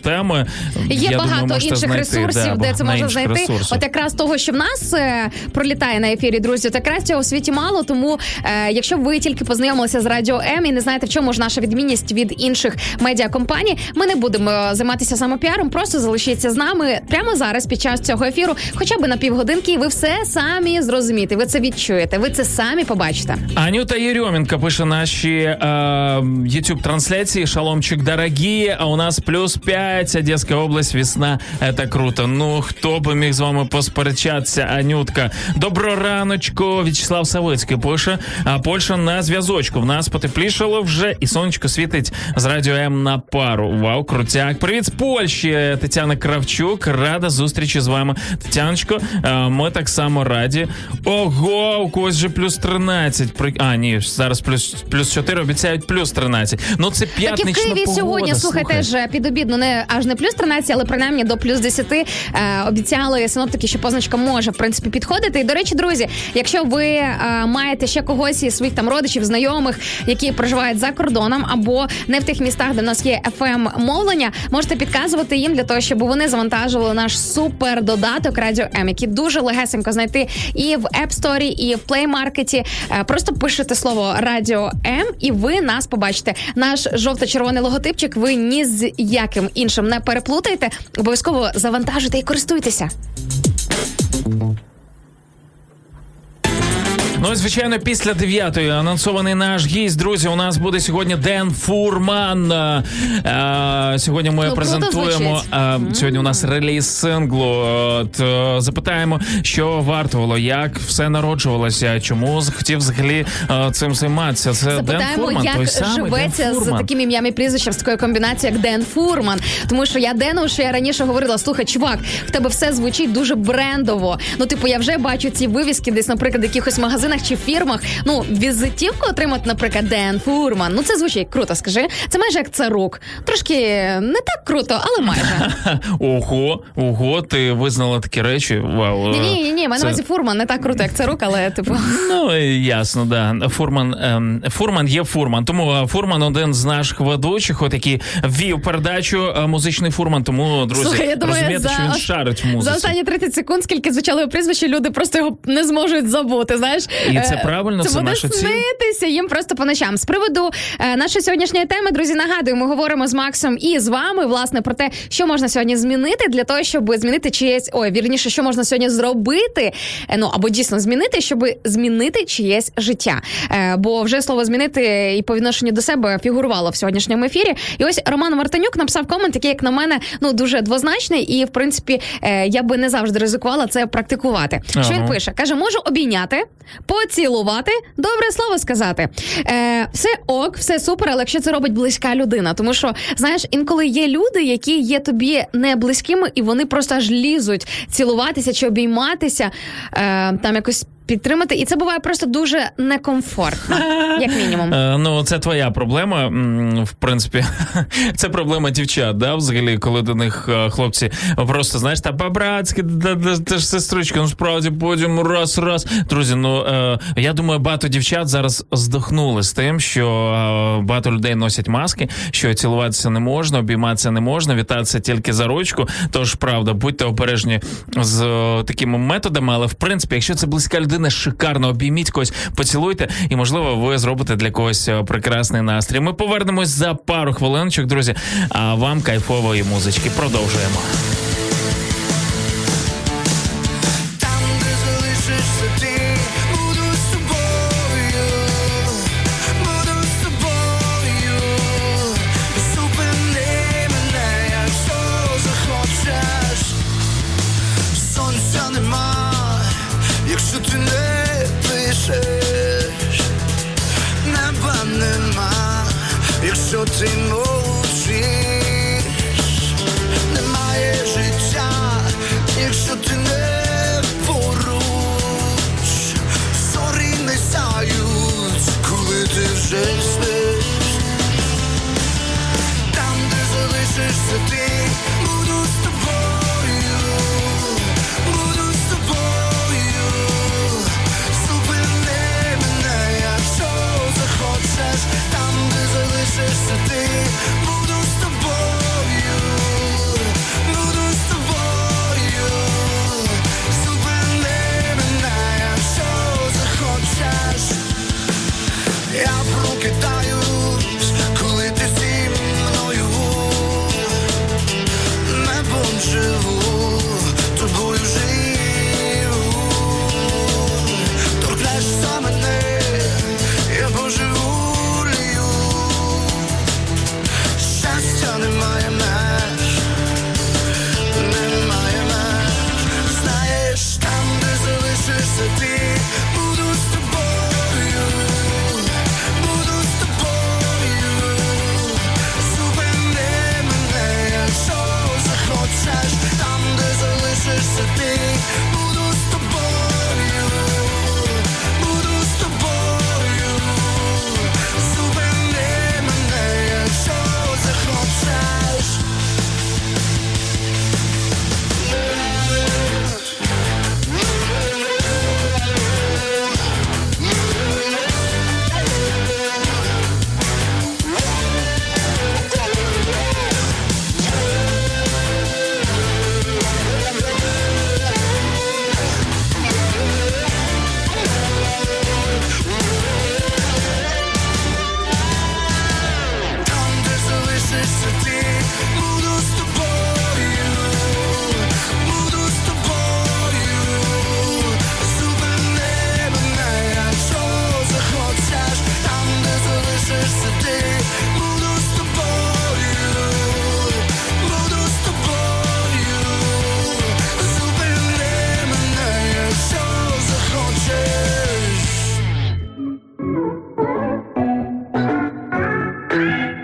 теми. Є Я багато думаю, інших знайти, ресурсів, да, де це можна знайти. Ресурсів. От якраз того, що в нас е, пролітає на ефірі, друзі, от якраз цього у світі мало, тому е, якщо ви тільки познайомилися з Радіо М і не знаєте, в чому ж наша відмінність від інших медіакомпаній, ми не будемо займатися самопіаром, просто залишіться з нами прямо зараз під час цього ефіру, хоча б на півгодинки, і ви все самі зрозумієте, ви це відчуєте, ви це самі побачите. Анюта Єрьомінка пише наші... Е, YouTube-трансляции. Шаломчик, дорогие. А у нас плюс пять. Одесская область. Весна. Это круто. Ну, хто би міг з вами посперечатися, Анютка. Добро раночко. Вячеслав Савицький пише. А Польща на зв'язочку. В нас потеплішало вже і сонечко світить з Радіо М на пару. Вау, крутяк. Привіт з Польщі. Тетяна Кравчук. Рада зустрічі з вами. Тетяночко, ми так само раді. Ого, у когось же плюс тринадцять. А, ні, зараз плюс, плюс чотири. Обіцяють плюс плюс тринадцять. Ну, це п'ятнична погода. Так і в Києві погода, сьогодні, слухай, теж під обід, ну, не аж не плюс тринадцять, але принаймні до плюс десять е, обіцяли синоптики, що позначка може, в принципі, підходити. І, до речі, друзі, якщо ви е, маєте ще когось із своїх там родичів, знайомих, які проживають за кордоном або не в тих містах, де в нас є еф ем-мовлення, можете підказувати їм для того, щоб вони завантажували наш супер-додаток Радіо М, який дуже легесенько знайти і в App Store, і в Play Market. Е, просто пишете слово Радіо М, і ви нас побачите. Наш жовто-червоний логотипчик ви ні з яким іншим не переплутаєте. Обов'язково завантажуйте і користуйтеся. Ну, звичайно, після дев'ятої анонсований наш гість. Друзі, у нас буде сьогодні Ден Фурман. А, а, сьогодні ми ну, презентуємо... А, сьогодні у нас реліз синглу. От, а, запитаємо, що вартувало, як все народжувалося, чому хотів взагалі а, цим займатися. Це запитаємо, Ден Фурман, той самий Ден Фурман. Запитаємо, як живеться з таким ім'ям і прізвищем, з такою комбінацією, як Ден Фурман. Тому що я Дену, що я раніше говорила, слухай, чувак, в тебе все звучить дуже брендово. Ну, типу, я вже бачу ці вивіски десь, наприклад, якихось магазинів чи фірмах, ну, візитівку отримати, наприклад, Ден Фурман. Ну, це звучить круто, скажи. Це майже як Царук. Трошки не так круто, але майже. Ого, ого, ти визнала такі речі. Вау. Ні, ні, ні, маю на увазі Фурман не так круто, як Царук, але типу. Ну, ясно, да. Фурман, ем, Фурман є Фурман. Тому Фурман один з наших ведучих, от який ввів передачу музичний Фурман, тому, друзі, слухай, я думаю, розумієте, за... що він шарить в музиці. За останні тридцять секунд, скільки звучало його прізвище, люди просто його не зможуть забути, знаєш? І це правильно, це, це наше ціль. Це буде спатися їм просто по ночам. З приводу е, нашої сьогоднішньої теми, друзі, нагадую, ми говоримо з Максом і з вами, власне, про те, що можна сьогодні змінити для того, щоб змінити чиєсь, ой, вірніше, що можна сьогодні зробити, е, ну, або дійсно змінити, щоб змінити чиєсь життя. Е, бо вже слово «змінити» і по відношенню до себе фігурувало в сьогоднішньому ефірі. І ось Роман Мартанюк написав комент, який, як на мене, ну, дуже двозначний, і, в принципі, е, я би не завжди ризикувала це практикувати. Ага. Що він пише? Каже, можу обійняти, поцілувати, добре слово сказати. Е, все ок, все супер, але якщо це робить близька людина. Тому що, знаєш, інколи є люди, які є тобі не близькими, і вони просто аж лізуть цілуватися чи обійматися, е, там якось підтримати, і це буває просто дуже некомфортно, як мінімум. Ну, це твоя проблема, в принципі. Це проблема дівчат, да, взагалі, коли до них хлопці просто, знаєш, та по-братськи, та ж сестричка, ну, справді, потім раз, раз. Друзі, ну, я думаю, багато дівчат зараз здохнули з тим, що багато людей носять маски, що цілуватися не можна, обійматися не можна, вітатися тільки за ручку, тож, правда, будьте обережні з такими методами, але, в принципі, якщо це близька людина, не шикарно, обійміть когось, поцілуйте, і, можливо, ви зробите для когось прекрасний настрій. Ми повернемось за пару хвилиночок, друзі, а вам кайфової музички. Продовжуємо.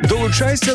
Долучайся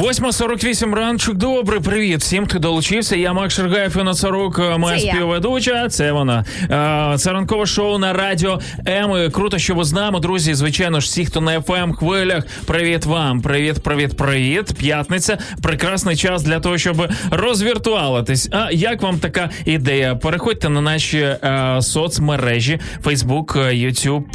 восьма сорок вісім ранчук. Добре, привіт всім, хто долучився. Я Макс Шаргаєв, Інна Царук, моя співведуча. Це вона. Це ранкове шоу на Радіо М. Круто, що ви з нами, друзі. Звичайно ж, всі, хто на еф ем-хвилях, привіт вам. Привіт, привіт, привіт. П'ятниця. Прекрасний час для того, щоб розвіртуалитись. А як вам така ідея? Переходьте на наші е, соцмережі. Facebook, YouTube,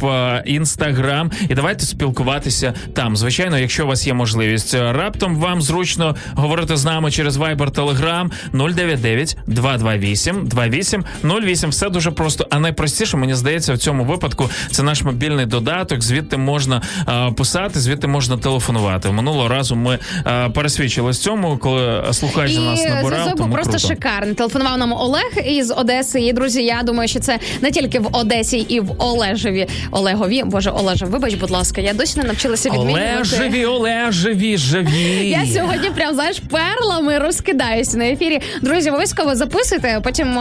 Instagram. І давайте спілкуватися там. Звичайно, якщо у вас є можливість. Раптом вам зручно говорити з нами через Viber, Telegram нуль дев'ять дев'ять два два вісім два вісім нуль вісім. Все дуже просто. А найпростіше, мені здається, в цьому випадку це наш мобільний додаток. Звідти можна е, писати, звідти можна телефонувати. Минулого разу ми е, пересвідчились цьому, коли слухач за нас набирав. І зв'язок просто шикарний. Телефонував нам Олег із Одеси. І, друзі, я думаю, що це не тільки в Одесі і в Олежеві. Олегові. Боже, Олежев, вибач, будь ласка. Я досі не навчилася відмінювати. Олежеві, Олежеві, живі. Я сьогодні прям, знаєш, перлами розкидаюся на ефірі. Друзі, обов'язково записуйте. Потім,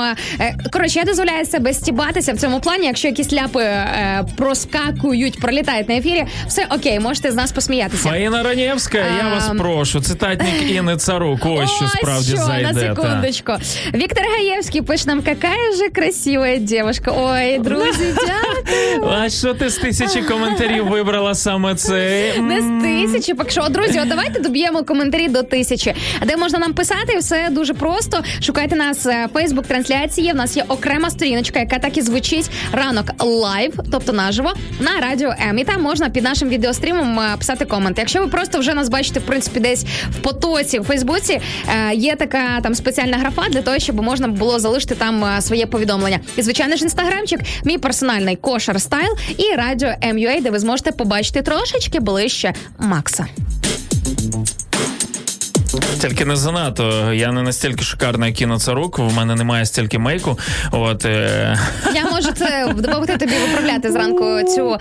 коротше, я дозволяю себе стібатися в цьому плані. Якщо якісь ляпи е, проскакують, пролітають на ефірі, все окей, можете з нас посміятися. Фаїна Раневська, а... я вас прошу. Цитатник Інни Царук. Ось що справді що, зайде. Ось що, на секундочку. Та. Віктор Гаєвський пише нам, какая же красивая девушка. Ой, друзі, дякую. А що ти з тисячі коментарів вибрала саме це? Не з тисячі, так що, друзі, от давайте доб'ємо коментарі до тисячі. Де можна нам писати? Все дуже просто. Шукайте нас в фейсбук-трансляції. В нас є окрема сторіночка, яка так і звучить ранок лайв, тобто наживо, на Радіо М. І там можна під нашим відеострімом писати комент. Якщо ви просто вже нас бачите, в принципі, десь в потоці, в Фейсбуці, є така там спеціальна графа для того, щоб можна було залишити там своє повідомлення. І, звичайно ж, інстаграмчик, мій персональний Кошер Стайл і Радіо М.ю.а, де ви зможете побачити трошечки ближче Макса. Тільки не занадто. Я не настільки шикарна, як Інна Царук. В мене немає стільки мейку. От, е... Я можу це допомогти тобі виправляти зранку цю,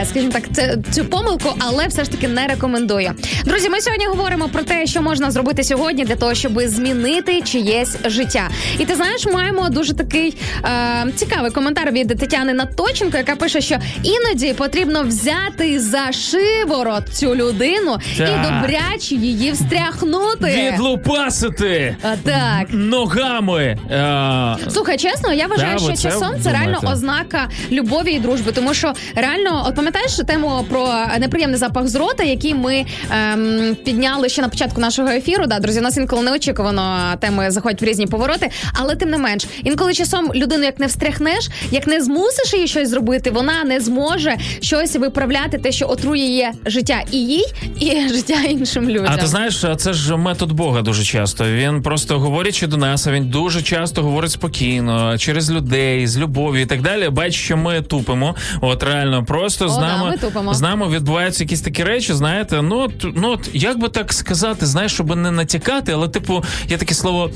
е, скажімо так, цю помилку, але все ж таки не рекомендую. Друзі, ми сьогодні говоримо про те, що можна зробити сьогодні для того, щоб змінити чиєсь життя. І ти знаєш, маємо дуже такий е, цікавий коментар від Тетяни Наточенко, яка пише, що іноді потрібно взяти за шиворот цю людину Та. і добряче її встряхнути. Відлупасити так. ногами. А... Слухай, чесно, я вважаю, да, що це часом це реально ознака любові і дружби. Тому що реально, от пам'ятаєш тему про неприємний запах з рота, який ми ем, підняли ще на початку нашого ефіру. Да, друзі, у нас інколи неочікувано теми заходять в різні повороти, але тим не менш, інколи часом людину як не встряхнеш, як не змусиш її щось зробити, вона не зможе щось виправляти, те, що отрує її життя і їй, і життя іншим людям. А ти знаєш, це ж метод Бога дуже часто. Він просто, говорячи до нас, він дуже часто говорить спокійно, через людей, з любов'ю і так далі. Бачу, що ми тупимо. От реально просто О, з нами, да, з нами відбуваються якісь такі речі, знаєте, ну, ну, як би так сказати, знаєш, щоб не натякати, але, типу, є таке слово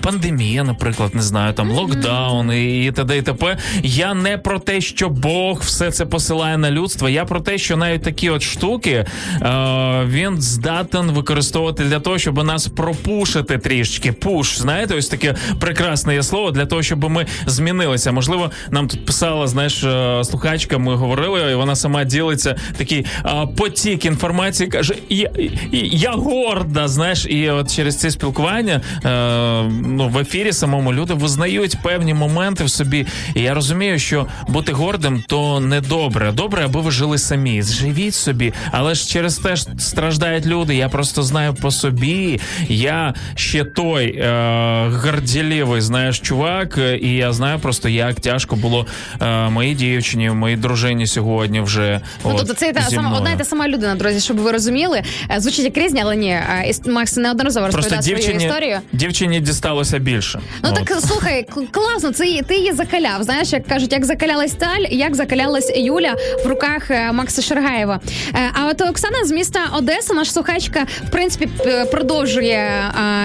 пандемія, наприклад, не знаю, там, mm-hmm. локдаун і, і т.д. і т.п. Я не про те, що Бог все це посилає на людство, я про те, що навіть такі от штуки е- він здатен використовувати для того, щоб нас пропушити трішечки. Пуш, знаєте, ось таке прекрасне є слово для того, щоб ми змінилися. Можливо, нам тут писала, знаєш, слухачка, ми говорили, і вона сама ділиться такий а, потік інформації, каже, я, я горда, знаєш, і от через це спілкування а, ну, в ефірі самому люди визнають певні моменти в собі. І я розумію, що бути гордим то не добре. Добре, аби ви жили самі. Живіть собі. Але ж через те ж страждають люди. Я просто знаю по собі. Собі. Я ще той е- горділівий, знаєш, чувак, і я знаю просто, як тяжко було е- моїй дівчині, моїй дружині сьогодні вже. Ну, от, тобто це та сама, одна і та сама людина, друзі, щоб ви розуміли. Звучить як різні, але ні. Макс неодноразово розповідав свою історію. Дівчині дісталося більше. Ну от. Так, слухай, класно, це, ти її закаляв. Знаєш, як кажуть, як закалялась сталь, як закалялась Юля в руках Макса Шаргаєва. А от Оксана з міста Одеса, наша слухачка, в принципі, продовжує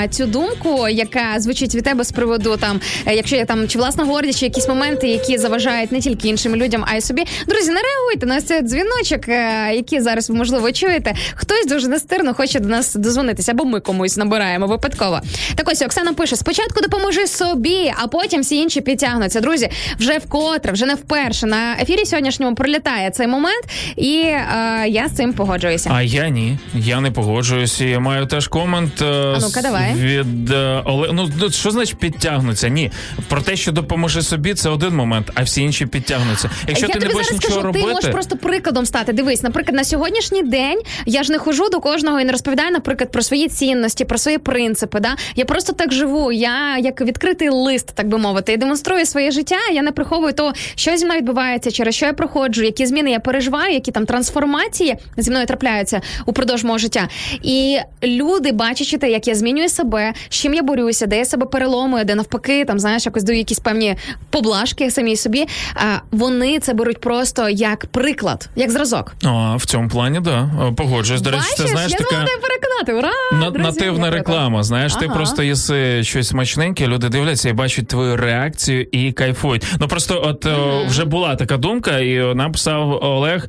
а, цю думку, яка звучить від тебе з приводу там, якщо там чи власна гордість, чи якісь моменти, які заважають не тільки іншим людям, а й собі. Друзі, не реагуйте на цей дзвіночок, а, який зараз ви, можливо, чуєте. Хтось дуже настирно хоче до нас дозвонитися, або ми комусь набираємо випадково. Так ось Оксана пише: "Спочатку допоможи собі, а потім всі інші підтягнуться". Друзі, вже вкотре, вже не вперше на ефірі сьогоднішньому пролітає цей момент, і а, я з цим погоджуюся. А я ні, я не погоджуюся. Я маю теж комент е, ну-ка, від е, Олега. Ну, що значить підтягнуться? Ні. Про те, що допоможи собі, це один момент, а всі інші підтягнуться. Якщо я ти не будеш нічого скажу, робити... Ти можеш просто прикладом стати. Дивись, наприклад, на сьогоднішній день я ж не хожу до кожного і не розповідаю, наприклад, про свої цінності, про свої принципи. Да? Я просто так живу, я як відкритий лист, так би мовити. Я демонструю своє життя, я не приховую того, що зі мною відбувається, через що я проходжу, які зміни я переживаю, які там трансформації зі мною трапляються упродовж мого життя. І люди, бачачи те, як я змінюю себе, з чим я борюся, де я себе переломую, де навпаки, там, знаєш, якось даю якісь певні поблажки самій собі, вони це беруть просто як приклад, як зразок. А, в цьому плані, да, погоджуюсь. До речі, бачиш, ти знаєш, я така... Бачиш, я зможу переконати, ура! На, нативна реклама, знаєш, ага. Ти просто їси щось смачненьке, люди дивляться і бачать твою реакцію і кайфують. Ну, просто от mm-hmm. вже була така думка, і написав Олег,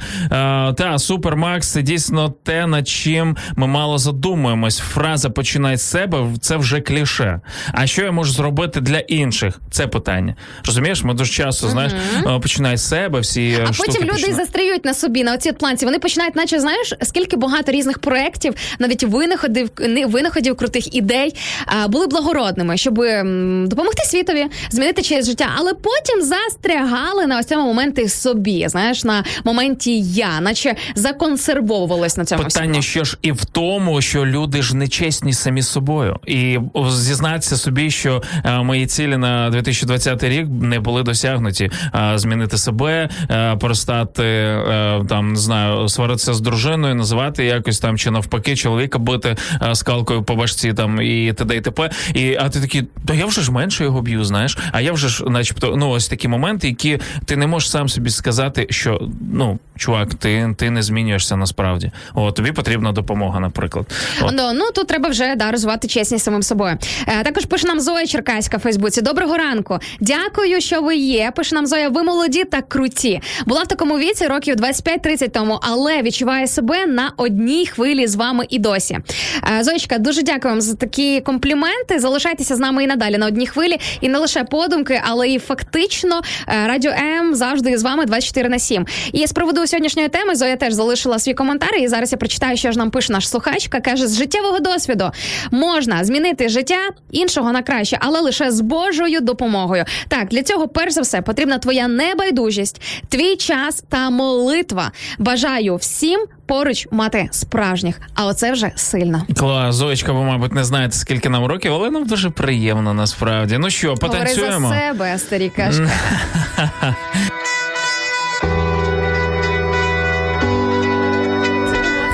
та, супер, Макс, це дійсно те, над чим ми мало задумуємось. Фраза «починай з себе» – це вже кліше. А що я можу зробити для інших? Це питання. Розумієш, ми дуже часто, знаєш, mm-hmm. починай з себе, всі а штуки потім люди почина... застріють на собі, на оцій планці. Вони починають, наче, знаєш, скільки багато різних проєктів, навіть винаходів, винаходів крутих ідей, були благородними, щоб допомогти світові, змінити чиєсь життя. Але потім застрягали на ось цьому моменті собі, знаєш, на моменті «я», наче законсервовувалось на цьому. Питання всьому. Що ж і в тому, що люди ж нечесні самі собою. І зізнатися собі, що мої цілі на двадцятий рік не були досягнуті. Змінити себе, перестати, там, не знаю, сваритися з дружиною, називати якось там, чи навпаки, чоловіка бити скалкою по башці, там, і т.д. і т.п. І, а ти такий, то я вже ж менше його б'ю, знаєш, а я вже ж, начебто, ну, ось такі моменти, які ти не можеш сам собі сказати, що, ну, чувак, ти, ти не змінюєшся насправді. О, тобі потрібна допомога, наприклад. Ну, ну, тут треба вже, да, розвивати чесність самим собою. Е, також пише нам Зоя Черкаська в Фейсбуці. Доброго ранку. Дякую, що ви є. Пише нам Зоя, ви молоді та круті. Була в такому віці років двадцять п'ять тридцять тому, але відчуваю себе на одній хвилі з вами і досі. Е, Зоєчка, дуже дякую вам за такі компліменти. Залишайтеся з нами і надалі на одній хвилі. І не лише подумки, але і фактично е, Радіо М завжди з вами двадцять чотири на сім. І з приводу сьогоднішньої теми Зоя теж залишила свій коментар, і зараз я прочитаю, що ж нам пише наш слухачка. Каже, з життєвого досвіду можна змінити життя іншого на краще, але лише з Божою допомогою. Так, для цього перш за все потрібна твоя небайдужість, твій час та молитва. Бажаю всім поруч мати справжніх. А оце вже сильно. Клас, Зоєчка, ви, мабуть, не знаєте, скільки нам років, але нам дуже приємно насправді. Ну що, потанцюємо? Говори за себе, старікашка.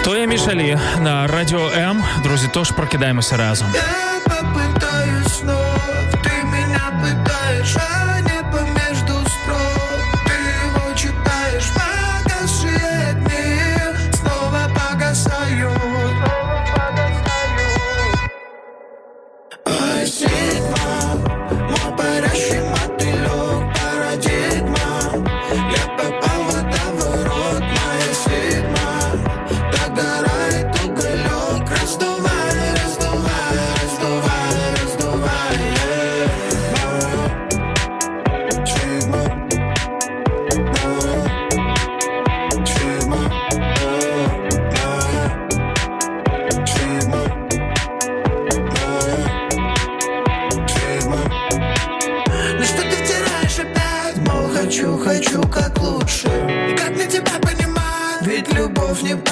То я Мішалі на Радіо М. Друзі, тож прокидаємося разом. Я попитаю снов, ти мене питаєш, а не поміжду строк. Ти його читаєш, погасшие дні, снова погасаю, снова погасаю. Ай, сітма, мо перешима ти льох, парадігма, я попав.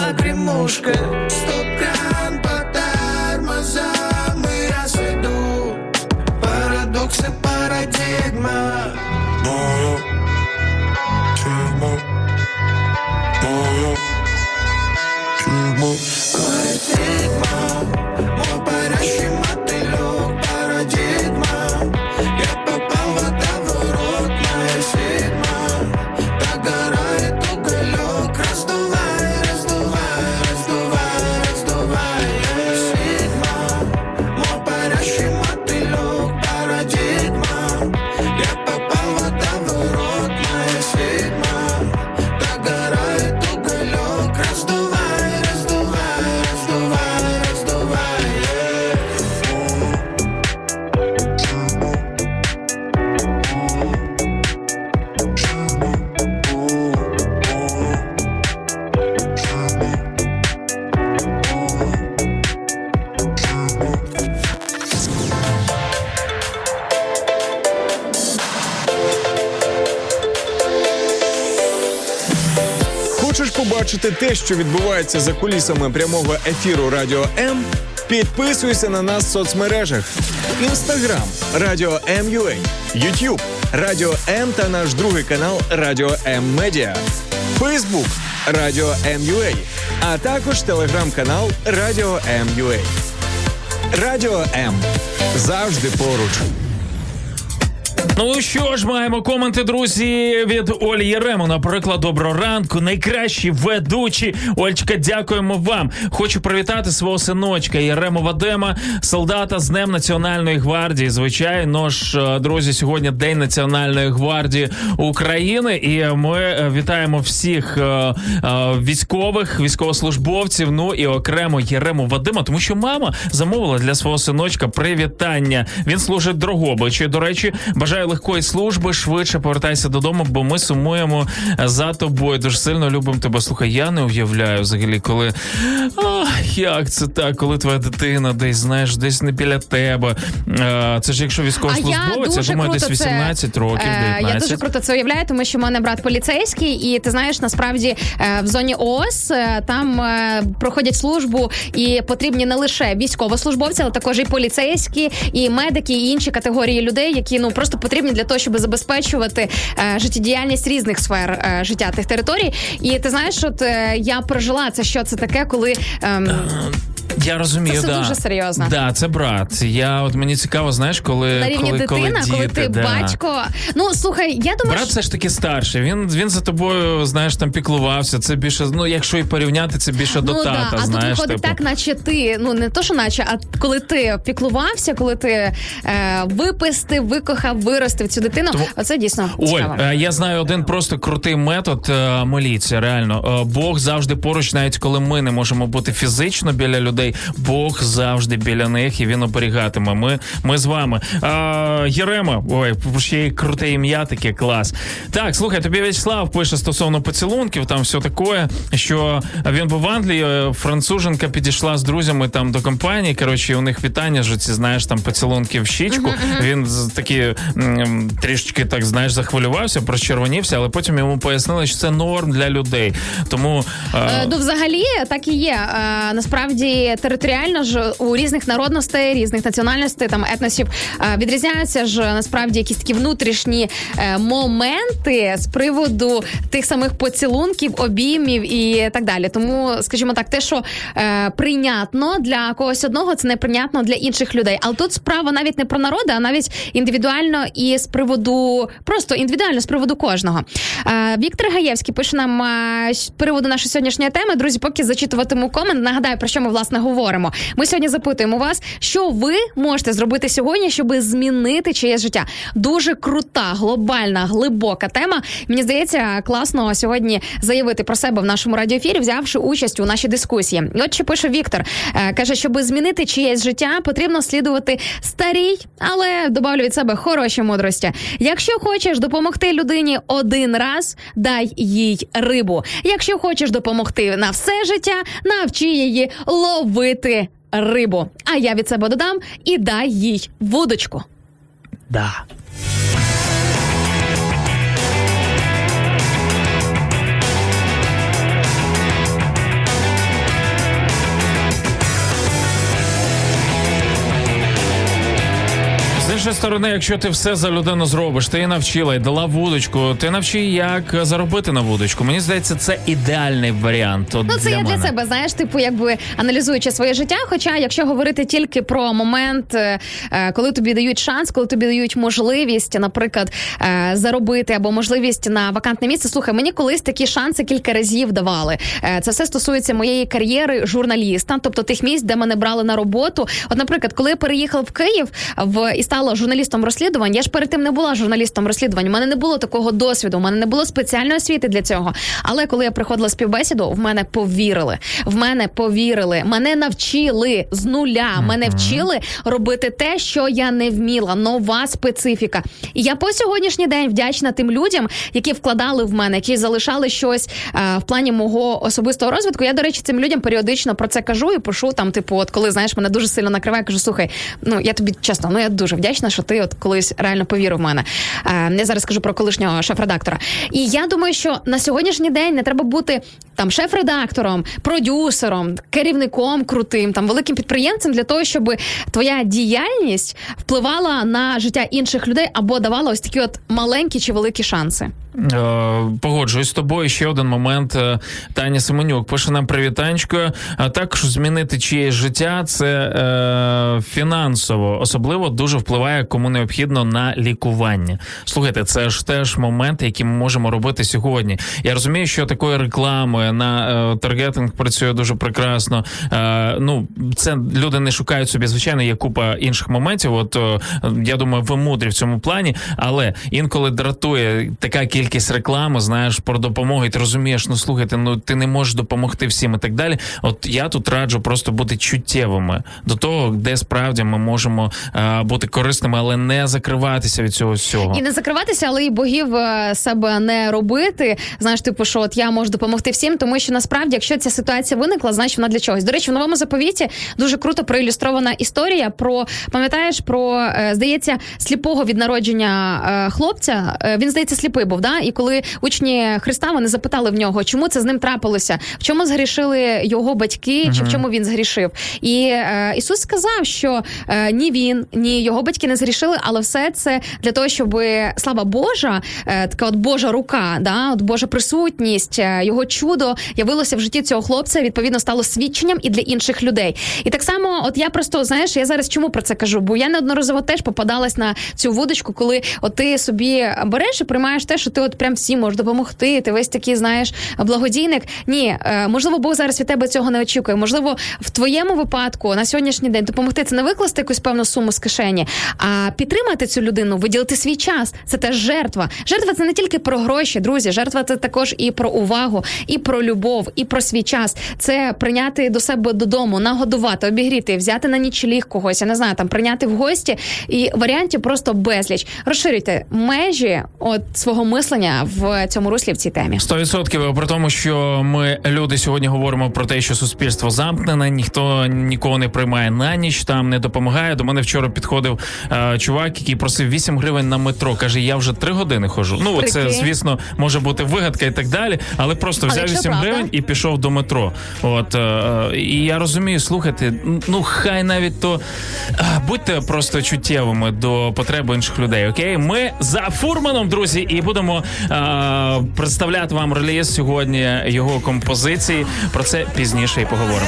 Погремушка, стоп-кран по тормозам, и разведу парадоксы парадигма. Моя тюрьма, моя тюрьма. Парадигма, мой парящий мотылек, парадигма. Я попал в водоворот, моя седьма. Догорает уголек, раздувай. Раздувай, раздувай, раздувай. побачити те, що відбувається за кулісами прямого ефіру «Радіо М», підписуйся на нас в соцмережах. Інстаграм – Радіо М Ю А, Ютуб – Радіо М та наш другий канал «Радіо М Медіа», Фейсбук – Радіо М Ю А, а також телеграм-канал «Радіо М Ю А». Радіо М. Завжди поруч. Ну що ж, маємо коменти, друзі, від Олі Єремо. Наприклад, доброго ранку, найкращі ведучі. Ольчка, дякуємо вам. Хочу привітати свого синочка Єрему Вадима, солдата, з Днем Національної гвардії. Звичайно ж, друзі, сьогодні День Національної гвардії України. І ми вітаємо всіх військових, військовослужбовців, ну і окремо Єрему Вадима, тому що мама замовила для свого синочка привітання. Він служить Дрогобичі. До речі, бажаю легкої служби, швидше повертайся додому, бо ми сумуємо за тобою. Дуже сильно любимо тебе. Слухай, я не уявляю взагалі, коли ах, як це так, коли твоя дитина десь, знаєш, десь не біля тебе. Це ж якщо військовослужбовець, я, я думаю, десь вісімнадцять це... років, дев'ятнадцять. Я дуже круто це уявляю, тому що в мене брат поліцейський, і ти знаєш, насправді в зоні ООС там проходять службу і потрібні не лише військовослужбовці, але також і поліцейські, і медики, і інші категорії людей, які, ну, просто потрібні для того, щоб забезпечувати е, життєдіяльність різних сфер е, життя тих територій. І ти знаєш, от е, я прожила це, що це таке, коли... Е, Я розумію, це да. дуже серйозно. Да, це брат. Я от мені цікаво, знаєш, коли на рівні коли, дитина, коли, діти, коли ти да. батько. Ну слухай, я думаю, брат що... все ж таки старший. Він він за тобою, знаєш, там піклувався. Це більше, ну якщо і порівняти, це більше ну, до да. тата. А знаєш, тут виходить типу... так, наче ти ну не то, що наче, а коли ти піклувався, коли ти е, випистив, викохав, виростив цю дитину. Тому... Оце дійсно цікаво. Оль, я знаю один просто крутий метод. Моліться, реально. Бог завжди поруч, навіть коли ми не можемо бути фізично біля людей. Бог завжди біля них, і він оберігатиме. Ми, ми з вами. А, Єрема, ой, ще й круте ім'я, таке, клас. Так, слухай, тобі Вячеслав пише стосовно поцілунків, там все таке, що він був в Англії, француженка підійшла з друзями там до компанії, коротше, у них вітання ж, ці, знаєш, там поцілунки в щічку. Uh-huh, uh-huh. Він такі трішечки, так, знаєш, захвилювався, прочервонівся, але потім йому пояснили, що це норм для людей. Тому... А... Ну, взагалі, так і є. А, насправді, територіально ж у різних народностей, різних національностей, там етносів відрізняються ж насправді якісь такі внутрішні моменти з приводу тих самих поцілунків, обіймів і так далі. Тому, скажімо так, те, що е, прийнятно для когось одного, це не прийнятно для інших людей. Але тут справа навіть не про народи, а навіть індивідуально і з приводу, просто індивідуально з приводу кожного. Е, Віктор Гаєвський пише нам е, з приводу нашої сьогоднішньої теми. Друзі, поки зачитуватиму комент, нагадаю, про що ми, власне, говоримо. Ми сьогодні запитуємо вас, що ви можете зробити сьогодні, щоб змінити чиєсь життя. Дуже крута, глобальна, глибока тема. Мені здається, класно сьогодні заявити про себе в нашому радіоефірі, взявши участь у нашій дискусії. І от ще пише Віктор. Каже, щоб змінити чиєсь життя, потрібно слідувати старій, але добавлю від себе хороші мудрості. Якщо хочеш допомогти людині один раз, дай їй рибу. Якщо хочеш допомогти на все життя, навчи її ловити. Вити рибу. А я від себе додам і дай їй вудочку. Да. З іншої сторони, якщо ти все за людину зробиш, ти її навчила і дала вудочку, ти навчи, як заробити на вудочку. Мені здається, це ідеальний варіант. От, ну, це я для себе, знаєш, типу, якби аналізуючи своє життя, хоча якщо говорити тільки про момент, коли тобі дають шанс, коли тобі дають можливість, наприклад, заробити або можливість на вакантне місце. Слухай, мені колись такі шанси кілька разів давали. Це все стосується моєї кар'єри журналіста, тобто тих місць, де мене брали на роботу. От, наприклад, коли я переїхала в Київ в і стала журналістом розслідувань. Я ж перед тим не була журналістом розслідувань. У мене не було такого досвіду, у мене не було спеціальної освіти для цього. Але коли я приходила з співбесіду, в мене повірили. В мене повірили. Мене навчили з нуля. Mm-hmm. Мене вчили робити те, що я не вміла. Нова специфіка. І я по сьогоднішній день вдячна тим людям, які вкладали в мене, які залишали щось е, в плані мого особистого розвитку. Я, до речі, цим людям періодично про це кажу і пишу там, типу, от коли, знаєш, мене дуже сильно накриває, кажу: "Слухай, ну, я тобі чесно, ну я дуже вдячна вдячна, що ти от колись реально повірив в мене. Я зараз кажу про колишнього шеф-редактора. І я думаю, що на сьогоднішній день не треба бути там шеф-редактором, продюсером, керівником крутим, там великим підприємцем для того, щоб твоя діяльність впливала на життя інших людей або давала ось такі от маленькі чи великі шанси. Погоджуюсь з тобою. Ще один момент. Таня Семенюк пише нам привітанчко. А також змінити чиєсь життя – це е, фінансово. Особливо дуже впливає, кому необхідно, на лікування. Слухайте, це ж теж момент, який ми можемо робити сьогодні. Я розумію, що такої реклами на е, таргетинг працює дуже прекрасно. Е, ну, це люди не шукають собі, звичайно, є купа інших моментів. От е, я думаю, ви мудрі в цьому плані, але інколи дратує така кількість Кількість реклами, знаєш, про допомогу, і ти розумієш, ну, слухайте, ну, ти не можеш допомогти всім і так далі. От я тут раджу просто бути чуттєвими до того, де справді ми можемо е, бути корисними, але не закриватися від цього всього. І не закриватися, але і богів себе не робити. Знаєш, типу, що от я можу допомогти всім, тому що насправді, якщо ця ситуація виникла, значить вона для чогось. До речі, в Новому Заповіті дуже круто проілюстрована історія про, пам'ятаєш, про, здається, сліпого від народження хлопця. Він, здається, сліпий був, да? І коли учні Христа, вони запитали в нього, чому це з ним трапилося, в чому згрішили його батьки, uh-huh. чи в чому він згрішив. І е, Ісус сказав, що е, ні він, ні його батьки не згрішили, але все це для того, щоб слава Божа, е, така от Божа рука, да, от Божа присутність, е, його чудо явилося в житті цього хлопця, відповідно стало свідченням і для інших людей. І так само, от я просто, знаєш, я зараз чому про це кажу, бо я неодноразово теж попадалась на цю вудочку, коли от ти собі береш і приймаєш те, що ти от прям всім можеш допомогти, ти весь такий, знаєш, благодійник. Ні, можливо, Бог зараз від тебе цього не очікує. Можливо, в твоєму випадку на сьогоднішній день допомогти – це не викласти якусь певну суму з кишені, а підтримати цю людину, виділити свій час. Це теж жертва. Жертва – це не тільки про гроші, друзі. Жертва – це також і про увагу, і про любов, і про свій час. Це прийняти до себе додому, нагодувати, обігріти, взяти на нічліг когось, я не знаю, там, прийняти в гості. І варіантів просто безліч. Розширюйте межі от свого мислення в цьому руслі, в цій темі. сто відсотків. При тому, що ми, люди, сьогодні говоримо про те, що суспільство замкнене, ніхто нікого не приймає на ніч, там не допомагає. До мене вчора підходив е, чувак, який просив вісім гривень на метро. Каже, я вже три години ходжу. Ну, Прики. Це, звісно, може бути вигадка і так далі, але просто взяв але вісім гривень і пішов до метро. От, е, і я розумію, слухайте, ну, хай навіть то будьте просто чуттєвими до потреби інших людей, окей? Ми за Фурманом, друзі, і будемо Будемо е- представляти вам реліз сьогодні, його композиції. Про це пізніше і поговоримо.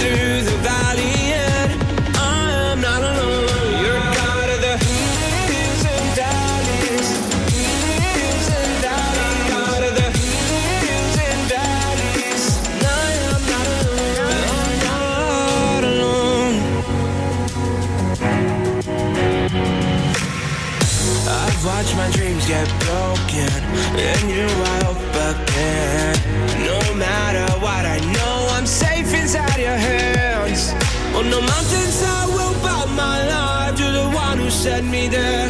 Through the valley and I am not alone. You're God of the hills and valleys, hills and valleys, God of the hills and valleys. And I am not alone. I'm not alone. I've watched my dreams get broken, and you are up again. No matter what I know, I'm safe inside your hands. On the mountains I will bow my life to the one who set me there.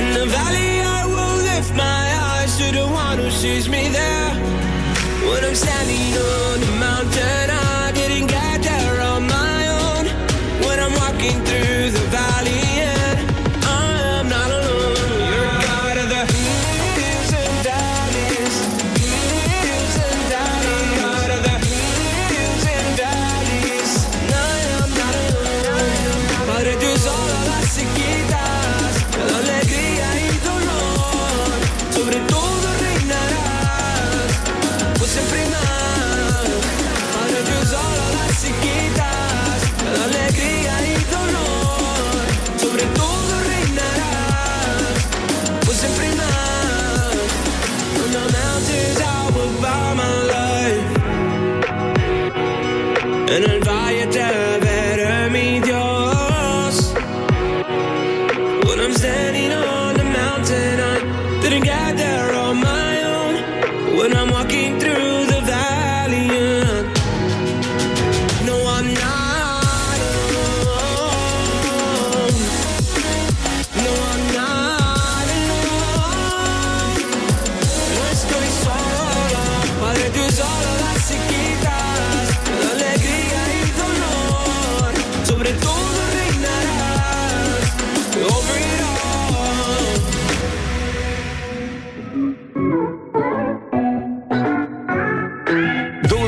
In the valley I will lift my eyes to the one who sees me there. When I'm standing on the mountain I didn't get there on my own. When I'm walking through the valley and I am not alone. You're God of the hills and valleys, hills and valleys, God of the en el valle de ver mi Dios. When I'm standing on the mountain I didn't get there on my own.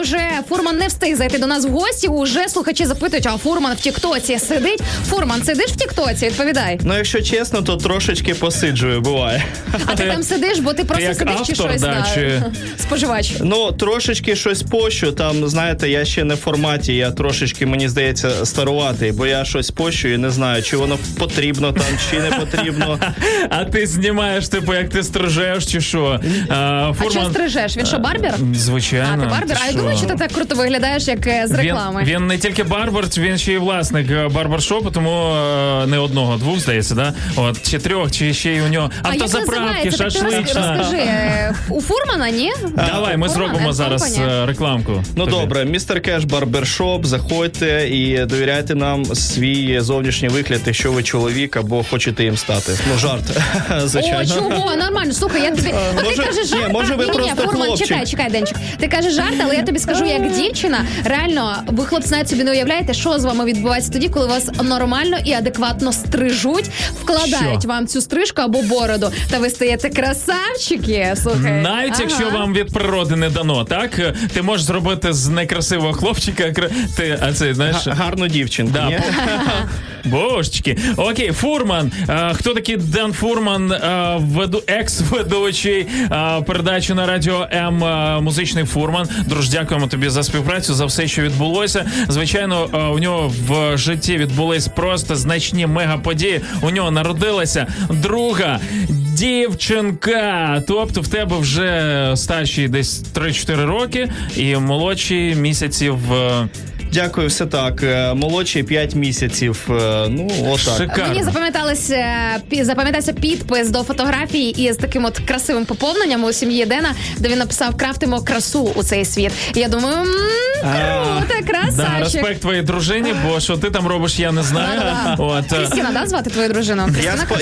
Уже Фурман не встиг зайти до нас в гості, уже слухачі запитують, а Фурман в Тіктоці сидить? Фурман, сидиш в Тіктоці? Відповідай. Ну, якщо чесно, то трошечки посиджую, буває. А ти там сидиш, бо ти просто як сидиш автор, чи щось? Да, чи... Споживач. Ну, трошечки щось пощу, там, знаєте, я ще не в форматі, я трошечки, мені здається, старуватий, бо я щось пощу і не знаю, чи воно потрібно там, чи не потрібно. А ти знімаєш, типу, як ти стрижеш, чи що? А, Фурман... а що стрижеш? Він що, барбер? Звичайно. А, ти барбер? А я думаю, що ти так круто виглядаєш, як з реклами. Він, він не тільки барбер, він ще й власник барбершопу, тому не одного, двох, здається, да? От, чи трьох, чи ще й у нього автозаправки, шашлична. Розкажи, у Фурмана, ні? А, давай, ми Фурман, зробимо зараз компанія. Рекламку. Ну, тобі. Добре, містер Cash барбершоп, заходьте і довіряйте нам свій зовнішній вигляд, якщо ви чоловік або хочете їм стати. Ну, жарт, звичайно. О, чого? Нормально, слухай, я тобі... О, може, ти кажеш жарт, ні, може ви ні, просто ні, Фурман, хлопчик. Чекай, чекай, Денчик. Ти кажеш жарт, але я тобі скажу, як дівчина, реально, ви, хлопці, навіть собі не уявляєте, що з вами відбувається тоді, коли вас нормально і адекватно стрижуть, вкладають що? Вам цю стрижку або бороду, та ви стаєте красавчики, слухай. Навіть ага. Якщо вам від природи не дано, так? Ти можеш зробити з некрасивого хлопчика, ти, а це, знаєш... Гарну дівчинку, да, ні? Божечки. Окей, Фурман. А, хто такий Ден Фурман? А, веду, екс-ведучий а, передачі на Радіо М а, «Музичний Фурман». Друж, дякуємо тобі за співпрацю, за все, що відбулося. Звичайно, а, у нього в житті відбулись просто значні мегаподії. У нього народилася друга дівчинка. Тобто в тебе вже старші десь три-чотири роки і молодші місяців... А... Дякую, все так. Молодші п'ять місяців. Ну, отак. Шикарно. Мені запам'ятався підпис до фотографії із таким от красивим поповненням у сім'ї Дена, де він написав «Крафтимо красу у цей світ». І я думаю, м-м, круто, красавчик. Да, респект твоїй дружині, бо що ти там робиш, я не знаю. Крістіна, да, звати твою дружину?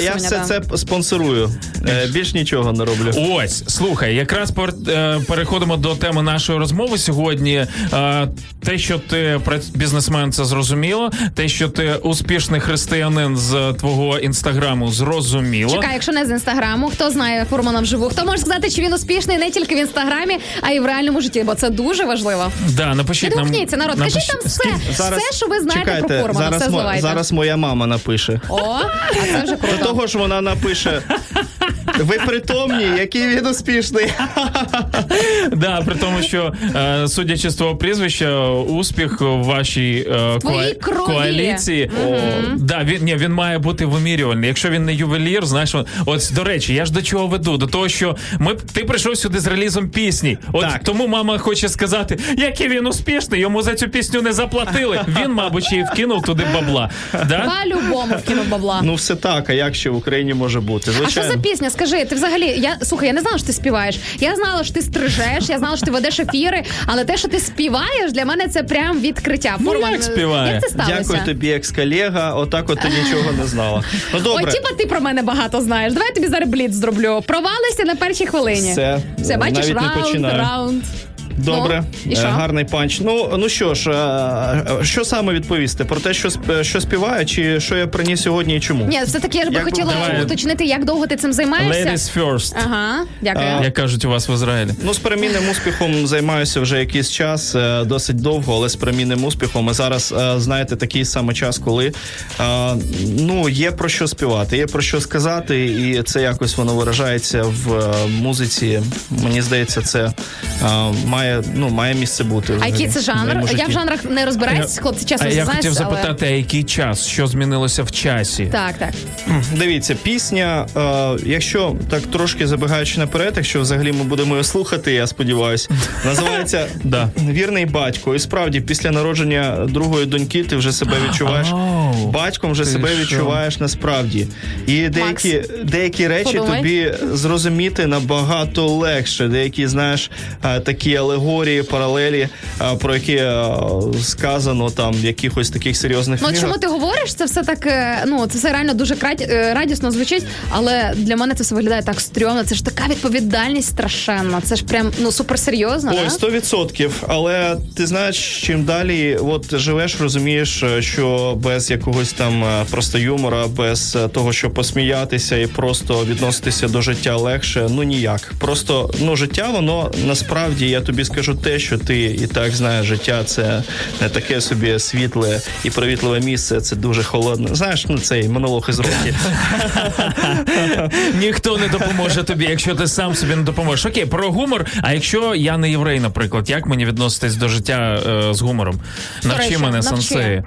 Я все це спонсорую. Більш нічого не роблю. Ось, слухай, якраз переходимо до теми нашої розмови сьогодні. Те, що ти бізнесмен, це зрозуміло. Те, що ти успішний християнин з твого інстаграму, зрозуміло. Чекай, якщо не з інстаграму, хто знає Фурмана вживу? Хто може сказати, чи він успішний не тільки в інстаграмі, а й в реальному житті? Бо це дуже важливо. Да, напишіть нам. Відгукніться, народ. Напиш... Кажіть нам все, зараз... все, що ви знаєте чекайте, про Фурмана. Все зливайте. Зараз моя мама напише. О, а це вже круто. До того ж вона напише... Ви притомні, який він успішний. Да, при тому, що, судячи з твого прізвища, успіх в вашій коаліції, да, він ні, він має бути вимірювальний. Якщо він не ювелір, знаєш, от, до речі, я ж до чого веду? До того, що ми ти прийшов сюди з релізом пісні. От тому мама хоче сказати, який він успішний, йому за цю пісню не заплатили. Він, мабуть, і вкинув туди бабла. Да? По-любому вкинув бабла. Ну все так, а як ще в Україні може бути? Звичайно. А що за пісня? Скажи, ти взагалі, я, слухай, я не знала, що ти співаєш. Я знала, що ти стрижеш, я знала, що ти ведеш ефіри, але те, що ти співаєш, для мене це прям відкриття. Ну, Фурман, як співає? Як це сталося? Дякую тобі, екс-колега, отак от ти нічого не знала. Ну, добре. От, тіпа, ти про мене багато знаєш. Давай я тобі зараз бліц зроблю. Провалися на першій хвилині. Все. Все, бачиш, навіть раунд, раунд. Добре, ну, гарний панч. Ну, ну що ж, що саме відповісти? Про те, що, що співаю, чи що я приніс сьогодні і чому? Ні, все-таки я ж би хотіла уточнити, як довго ти цим займаєшся. Ladies first. Ага, дякую. А, як кажуть у вас в Ізраїлі. Ну, з перемінним успіхом займаюся вже якийсь час, досить довго, але з перемінним успіхом. І зараз, знаєте, такий саме час, коли, ну, є про що співати, є про що сказати, і це якось воно виражається в музиці. Мені здається, це має, ну, має місце бути. А який це жанр? Я в жанрах не розбираюсь, хлопці, чесно, не знаю. Я хотів запитати, а який час? Що змінилося в часі? Так, так. Дивіться, пісня, якщо так трошки забігаючи наперед, якщо взагалі ми будемо її слухати, я сподіваюся, називається «Вірний батько». І справді, після народження другої доньки ти вже себе відчуваєш батьком, вже себе відчуваєш насправді. І деякі, деякі речі тобі зрозуміти набагато легше. Деякі, знаєш, такі алегорії, паралелі, про які сказано там в якихось таких серйозних книгах. Ну, чому ти говориш? Це все так, ну, це все реально дуже радісно звучить, але для мене це все виглядає так стрьомно. Це ж така відповідальність страшенна. Це ж прям, ну, суперсерйозно. Ой, сто відсотків. Але ти знаєш, чим далі от живеш, розумієш, що без якогось там просто юмора, без того, щоб посміятися і просто відноситися до життя легше, ну, ніяк. Просто, ну, життя, воно, насправді, я тобі скажу те, що ти і так знаєш, життя – це не таке собі світле і привітливе місце, це дуже холодно. Знаєш, ну, цей монолог із роки. Ніхто не допоможе тобі, якщо ти сам собі не допоможеш. Окей, про гумор, а якщо я не єврей, наприклад, як мені відноситись до життя е, з гумором? Навчи мене, сенсеї.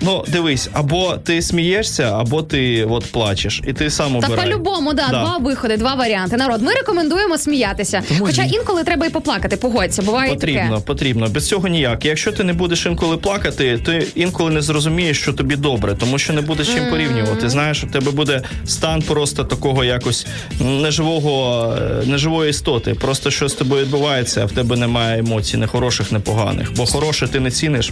Ну, дивись, або ти смієшся, або ти от плачеш, і ти сам обирай. Та по-любому, да, да, два виходи, два варіанти. Народ, ми рекомендуємо сміятися. Тому хоча ні. Інколи треба і поплакати, погодься, буває потрібно, таке. Потрібно, потрібно, без цього ніяк. Якщо ти не будеш інколи плакати, ти інколи не зрозумієш, що тобі добре, тому що не будеш чим mm-hmm. порівнювати. Знаєш, у тебе буде стан просто такого якось неживого, неживої істоти. Просто що з тобою відбувається, а в тебе немає емоцій, не хороших, не поганих. Бо хороше ти не ціниш,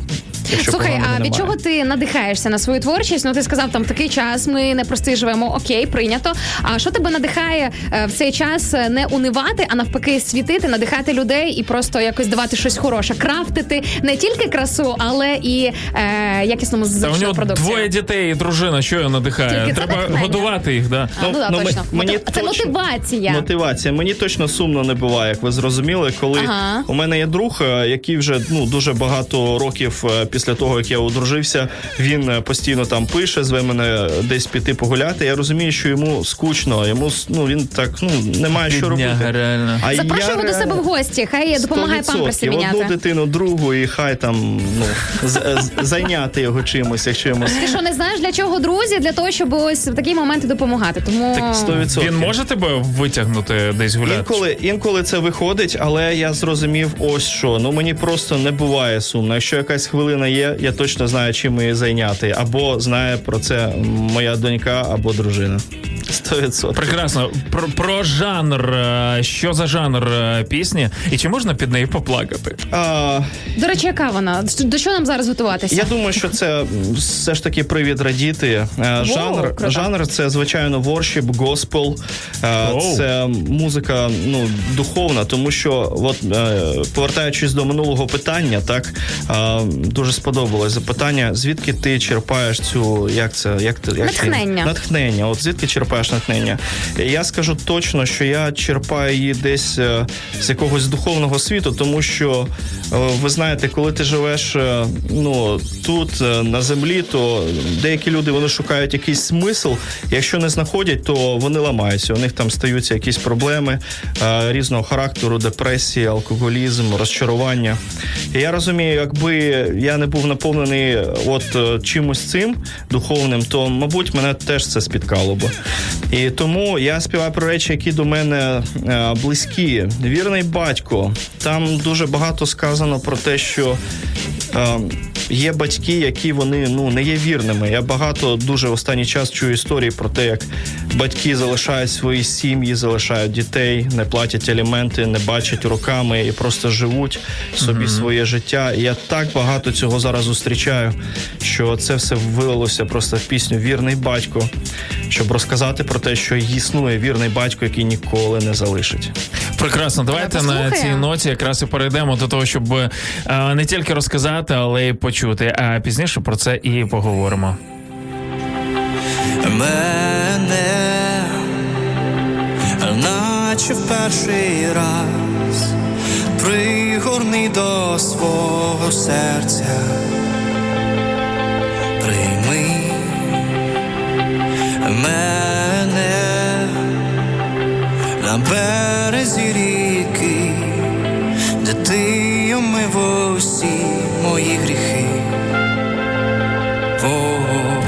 якщо поганого немає. Слухай, а від чого ти надихаєшся на свою творчість? Ну, ти сказав, там такий час, ми непростий живемо, окей, прийнято. А що тебе надихає в цей час не унивати, а навпаки світити, надихати людей і просто якось давати щось хороше, крафтити не тільки красу, але і е, якісну музичну продукцію? Двоє дітей і дружина, що я надихаю? Тільки треба годувати їх, да. А, ну, ну, да, ну, точно. Мені це точно мотивація. Мотивація. Мені точно сумно не буває, як ви зрозуміли, коли ага. у мене є друг, який вже, ну, дуже багато років після того, як я одружився, він постійно там пише, зве мене десь піти погуляти. Я розумію, що йому скучно, йому, ну, він так, ну, немає що робити. А запрошуємо до себе в гості, хай допомагає памперси міняти. Одну дитину, другу, і хай там, ну, зайняти його чимось, якщо йому... Ти що, не знаєш, для чого друзі? Для того, щоб ось в такі моменти допомагати. Тому... Так, сто відсотків. Він може тебе витягнути десь гуляти? Інколи, інколи це виходить, але я зрозумів ось що. Ну, мені просто не буває сумно. Якщо якась хвилина є, я точно знаю, чим її зайняти. Або знає про це моя донька, або дружина. сто відсотків. Прекрасно. Про, про жанр. Що за жанр пісні? І чи можна під неї поплакати? А... До речі, яка вона? До що нам зараз готуватися? Я думаю, що це все ж таки привід радіти. Жанр, Воу, жанр це, звичайно, воршіп, госпел. Це музика, ну, духовна, тому що, от, повертаючись до минулого питання, так, дуже сподобалось запитання, звідки ти черпаєш цю, як це, як ти, як натхнення. Ти, натхнення. От звідки черпаєш натхнення? Я скажу точно, що я черпаю її десь з якогось духовного світу, тому що, ви знаєте, коли ти живеш, ну, тут, на землі, то деякі люди, вони шукають якийсь смисл, якщо не знаходять, то вони ламаються, у них там стаються якісь проблеми е, різного характеру, депресія, алкоголізм, розчарування. І я розумію, якби я не був наповнений от е, чимось цим духовним, то, мабуть, мене теж це спіткало би. І тому я співаю про речі, які до мене е, близькі. «Вірний батько». Там дуже багато сказано про те, що е, є батьки, які вони, ну, не є вірними. Я багато дуже в останній час чую історії про те, як батьки залишають свої сім'ї, залишають дітей, не платять аліменти, не бачать роками і просто живуть собі mm-hmm. своє життя. І я так багато цього зараз зустрічаю, що це все вилилося просто в пісню «Вірний батько». щоб розказати про те, що існує вірний батько, який ніколи не залишить. Прекрасно. Давайте на цій ноті якраз і перейдемо до того, щоб не тільки розказати, але й почути. А пізніше про це і поговоримо. Мене наче в перший раз пригорни до свого серця, прийми мене на березі ріки, де ти омив усі мої гріхи. О-о-о.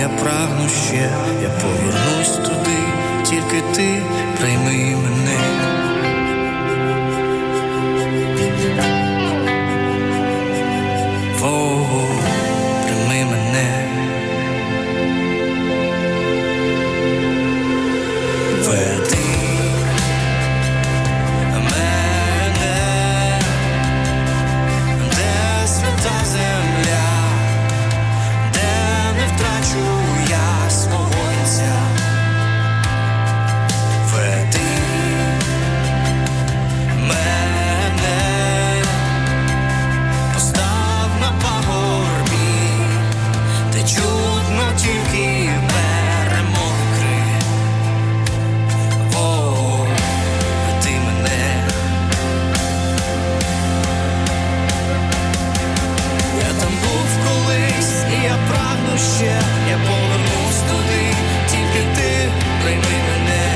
Я прагну ще, я повернусь туди, тільки ти прийми мене. Ого, прийми мене. Веди мене, де свята земля, де не втрачу я свого Отця. Веди мене, постав на пагорбі, де чудно тільки перемокри. О, веди мене. Я там був колись, і я прагну ще, я повернусь туди, тільки ти прийми мене.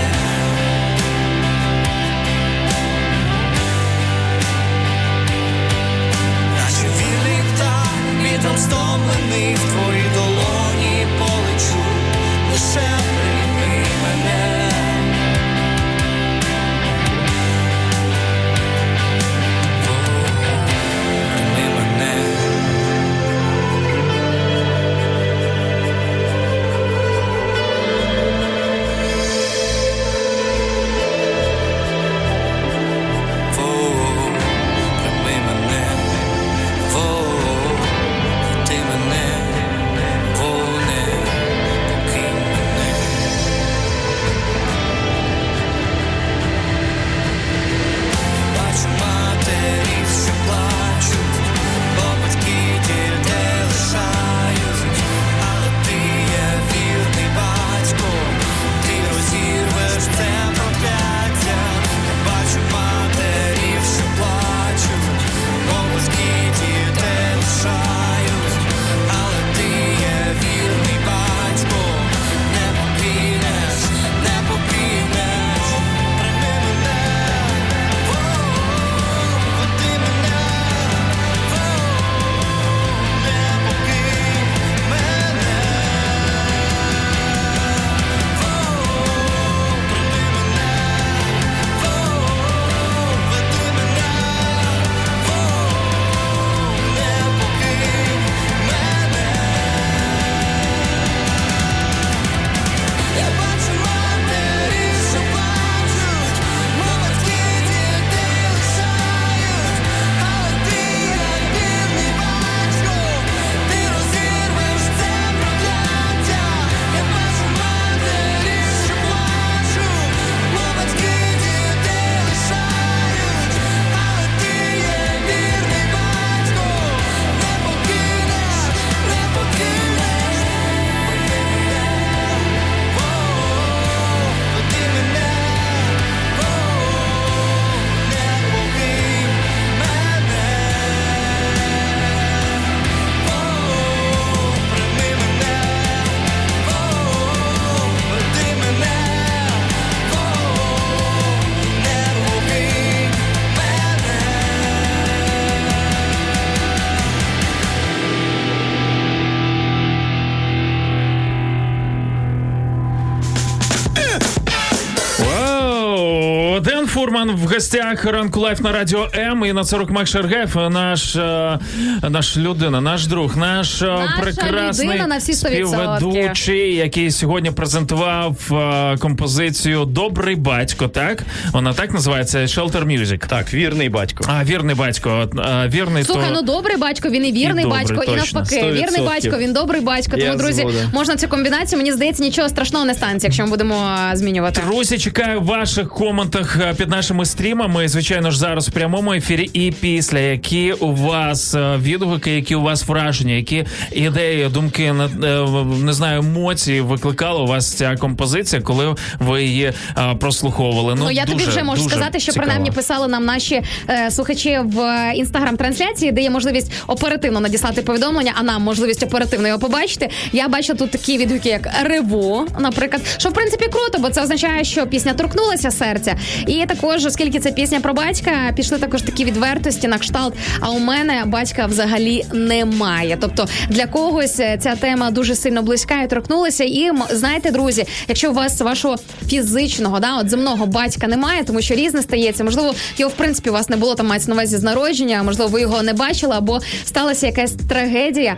Наче вільний птах, вітром стомлений, в твої долоні полечу, лише прийми мене. Ти мене. Фурман в гостях ранку лайф на Радіо М. Інна Царук, Макс Шаргаєв, наш, наш людина, наш друг, наш наша прекрасний на співведучий, який сьогодні презентував композицію «Добрий батько», так? Вона так називається, Shelter Music. Так, «Вірний батько». А, «Вірний батько». А, вірний. Слухай, то... ну «Добрий батько», він і «Вірний і батько», добрий, і навпаки. сто відсотків. «Вірний батько», він «Добрий батько». Тому, я друзі, згода. Можна цю комбінацію, мені здається, нічого страшного не станеться, якщо ми будемо змінювати. Друзі, чекаю ваших коментах під нашими стрімами, звичайно ж, зараз в прямому ефірі і після. Які у вас відгуки, які у вас враження, які ідеї, думки, не знаю, емоції викликала у вас ця композиція, коли ви її прослуховували? Ну, ну я дуже, тобі вже можу сказати, що цікаво. Принаймні писали нам наші е, слухачі в інстаграм-трансляції, де є можливість оперативно надіслати повідомлення, а нам можливість оперативно його побачити. Я бачу тут такі відгуки, як «Реву», наприклад, що в принципі круто, бо це означає, що пісня торкнулася серця. І також, оскільки це пісня про батька, пішли також такі відвертості на кшталт «А у мене батька взагалі немає». Тобто для когось ця тема дуже сильно близька і торкнулася. І знаєте, друзі, якщо у вас вашого фізичного, да, от земного батька немає, тому що різне стається, можливо, його в принципі у вас не було, там мається на увазі з народження, можливо, ви його не бачили або сталася якась трагедія,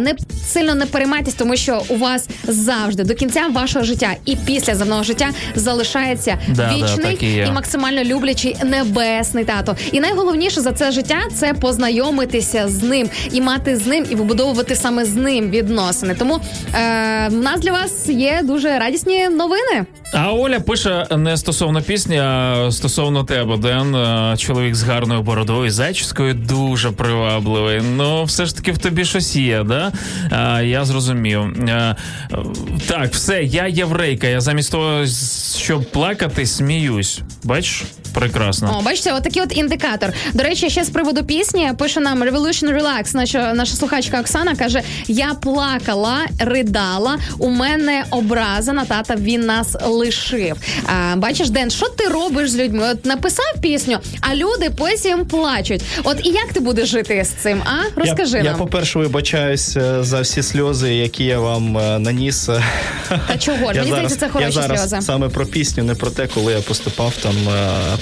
не сильно не переймайтесь, тому що у вас завжди до кінця вашого життя і після земного життя залишається да, вічний да, і, і максимально люблячий небесний тато. І найголовніше за це життя – це познайомитися з ним і мати з ним, і вибудовувати саме з ним відносини. Тому е- в нас для вас є дуже радісні новини. А Оля пише не стосовно пісні, а стосовно тебе, Ден. Чоловік з гарною бородою і зачіскою дуже привабливий. Ну, все ж таки в тобі щось є, да? А, я зрозумів. А, так, все, я єврейка. Я замість того, щоб плакати, сміюсь. Бачиш? Прекрасно. О, бачите, от такий от індикатор. До речі, ще з приводу пісні пише нам Revolution Relax, наша, наша слухачка Оксана каже: «Я плакала, ридала, у мене образа на тата, він нас лишив». А, бачиш, Ден, що ти робиш з людьми? От написав пісню, а люди потім плачуть. От і як ти будеш жити з цим, а? Розкажи я, нам. Я, по-перше, вибачаюсь за всі сльози, які я вам наніс. Та чого ж? Мені здається, це хороші сльози. Я зараз саме про пісню, не про те, коли я поступав там...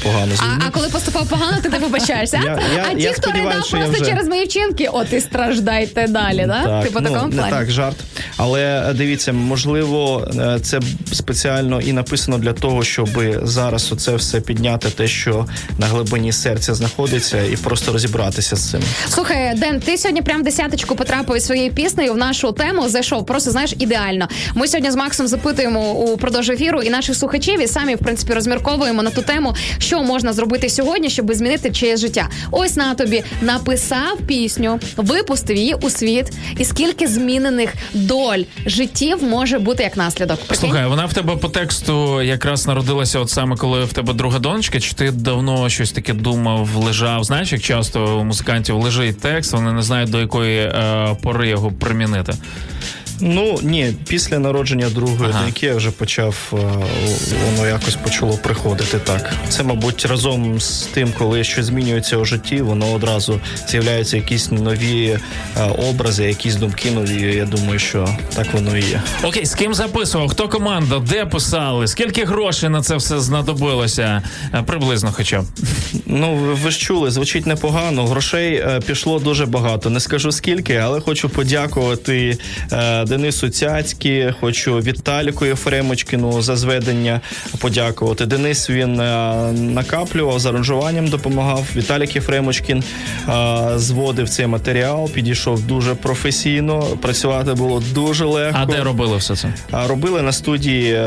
погано. А, а коли поступав погано, ти не вибачаєшся? Я, я, а ті, я хто ридав просто вже... через мої вчинки, от і страждайте далі, да? Так, ти по ну, такому плані? Так, жарт. Але дивіться, можливо, це спеціально і написано для того, щоб зараз оце все підняти, те, що на глибині серця знаходиться, і просто розібратися з цим. Слухай, Ден, ти сьогодні прям десяточку потрапив із своєю піснею в нашу тему, зайшов, просто, знаєш, ідеально. Ми сьогодні з Максом запитуємо упродовж ефіру і наших слухачів, і самі, в принципі, розмірковуємо на ту тему, що можна зробити сьогодні, щоб змінити чиєсь життя. Ось на тобі, написав пісню, випустив її у світ, і скільки змінених доль життів може бути як наслідок. Прикинь? Слухай, вона в тебе по тексту якраз народилася от саме коли в тебе друга донечка, чи ти давно щось таке думав, лежав, знаєш, як часто у музикантів лежить текст, вони не знають, до якої е, пори його примінити. Ну, ні, після народження другої ага. доньки я вже почав, воно якось почало приходити, так. Це, мабуть, разом з тим, коли щось змінюється у житті, воно одразу з'являються якісь нові образи, якісь думки нові, я думаю, що так воно і є. Окей, з ким записував, хто команда, де писали, скільки грошей на це все знадобилося, приблизно хоча б? Ну, ви ж чули, звучить непогано, грошей пішло дуже багато, не скажу скільки, але хочу подякувати... Денису Цяцькі, хочу Віталіку Єфремочкіну за зведення подякувати. Денис, він накаплював, з аранжуванням допомагав. Віталік Єфремочкін зводив цей матеріал, підійшов дуже професійно, працювати було дуже легко. А де робили все це? Робили на студії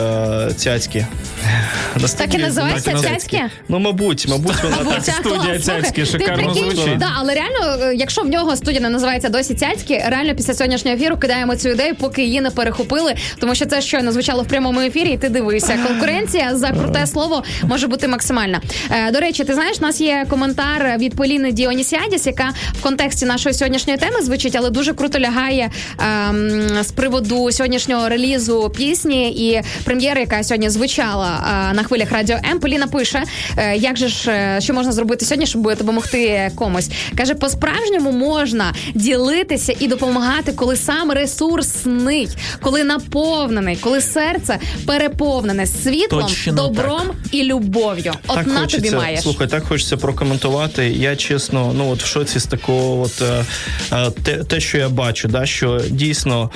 Цяцькі. На студії... Так і називається Цяцькі? Цяцькі? Ну, мабуть, мабуть, вона так студія Цяцькі, шикарно звучить. Да, але реально, якщо в нього студія не називається досі Цяцькі, реально після сьогоднішнього ефіру кидаємо цю ідею, поки її не перехопили, тому що це щойно звучало в прямому ефірі, і ти дивишся. Конкуренція за круте слово може бути максимальна. Е, до речі, ти знаєш, у нас є коментар від Поліни Діонісіадіс, яка в контексті нашої сьогоднішньої теми звучить, але дуже круто лягає е, з приводу сьогоднішнього релізу пісні і прем'єри, яка сьогодні звучала е, на хвилях Радіо М. Поліна пише, е, як же ж, що можна зробити сьогодні, щоб допомогти комусь. Каже, по-справжньому можна ділитися і допомагати, коли сам ресурс ясний, коли наповнений, коли серце переповнене світлом, точно, добром так. і любов'ю. От так на хочеться, тобі маєш. Слухай, так хочеться прокоментувати. Я чесно, ну от в шоці з такого от те, те що я бачу, да, що дійсно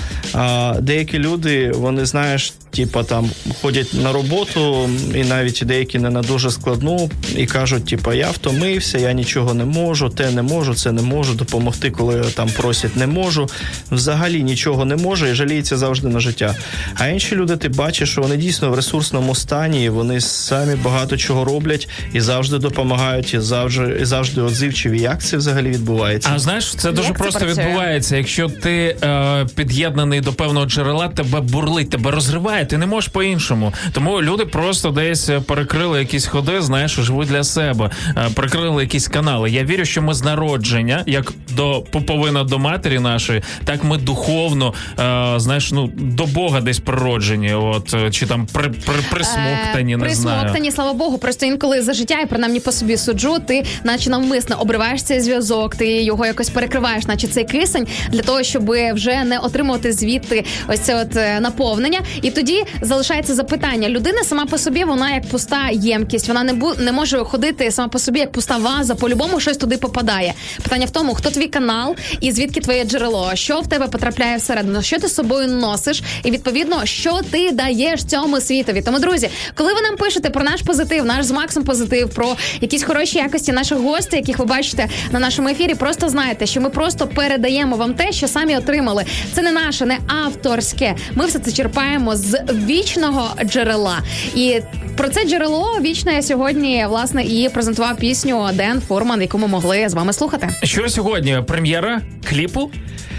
деякі люди, вони, знаєш, типа там ходять на роботу і навіть деякі не на дуже складну і кажуть, типа, я втомився, я нічого не можу, те не можу, це не можу, допомогти, коли там просять, не можу. Взагалі нічого не можу і жаліється завжди на життя. А інші люди, ти бачиш, що вони дійсно в ресурсному стані, вони самі багато чого роблять і завжди допомагають, і завжди, і завжди одзивчиві. Як це взагалі відбувається? А знаєш, це дуже Як просто це відбувається. Якщо ти е, під'єднаний до певного джерела, тебе бурлить, тебе розриває, ти не можеш по-іншому. Тому люди просто десь перекрили якісь ходи, знаєш, живуть для себе, перекрили якісь канали. Я вірю, що ми з народження, як до пуповина до матері нашої, так ми духовно, е, знаєш, ну, до Бога десь природжені, от, чи там при, при, присмоктані, е, не знаю. Присмоктані, слава Богу, просто інколи за життя, і принаймні по собі суджу, ти наче навмисно обриваєш цей зв'язок, ти його якось перекриваєш, наче цей кисень, для того, щоб вже не отримувати звідти ось це от наповнення. І тоді залишається запитання. Людина сама по собі, вона як пуста ємкість, вона не, бу, не може ходити сама по собі як пуста ваза, по-любому щось туди попадає. Питання в тому, хто твій канал і звідки твоє джерело, що в тебе потрапляє всередину, що ти з собою носиш і, відповідно, що ти даєш цьому світові. Тому, друзі, коли ви нам пишете про наш позитив, наш з Максом позитив, про якісь хороші якості наших гостей, яких ви бачите на нашому ефірі, просто знайте, що ми просто передаємо вам те, що самі отримали. Це не наше, не авторське. Ми все це черпаємо з вічного джерела. І про це джерело вічне сьогодні, власне, і презентував пісню Ден Фурман, яку ми могли з вами слухати. Що сьогодні? Прем'єра кліпу?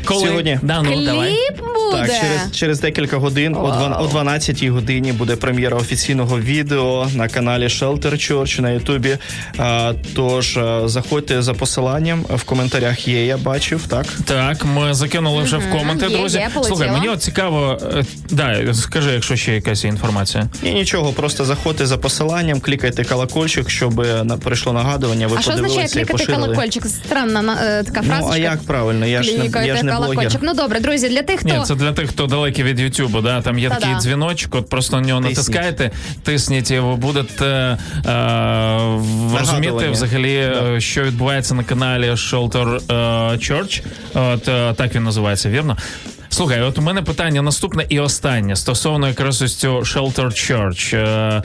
Коли? Сьогодні. Да, ну, кліп давай. Буде? Так, через, через декілька годин, о дванадцятій годині буде прем'єра офіційного відео на каналі Shelter Church на Ютубі. А, тож, заходьте за посиланням, в коментарях є, я бачив, так? Так, ми закинули вже в коменти, mm-hmm. друзі. Є, є, слухай, мені от цікаво, да, скажи, якщо ще якась інформація. Ні, нічого, просто заходьте за посиланням, клікайте колокольчик, щоб прийшло нагадування, ви а подивилися і поширили. А що означає клікати колокольчик? Странна на, така фразочка. Ну, а як правильно? Я ж не, я ж не блогер. Ну, добре, друзі, для тих, хто... Ні, це для тих, хто далекий від Ютубу, да, там є Та-да. такий дзвіночок, от просто на нього натискаєте, тисніть, і ви будете е, розуміти взагалі, да. що відбувається на каналі Shelter Church, от, е, так він називається, вірно? Слухай, от у мене питання наступне і останнє, стосовно якраз ось цього Shelter Church. Е,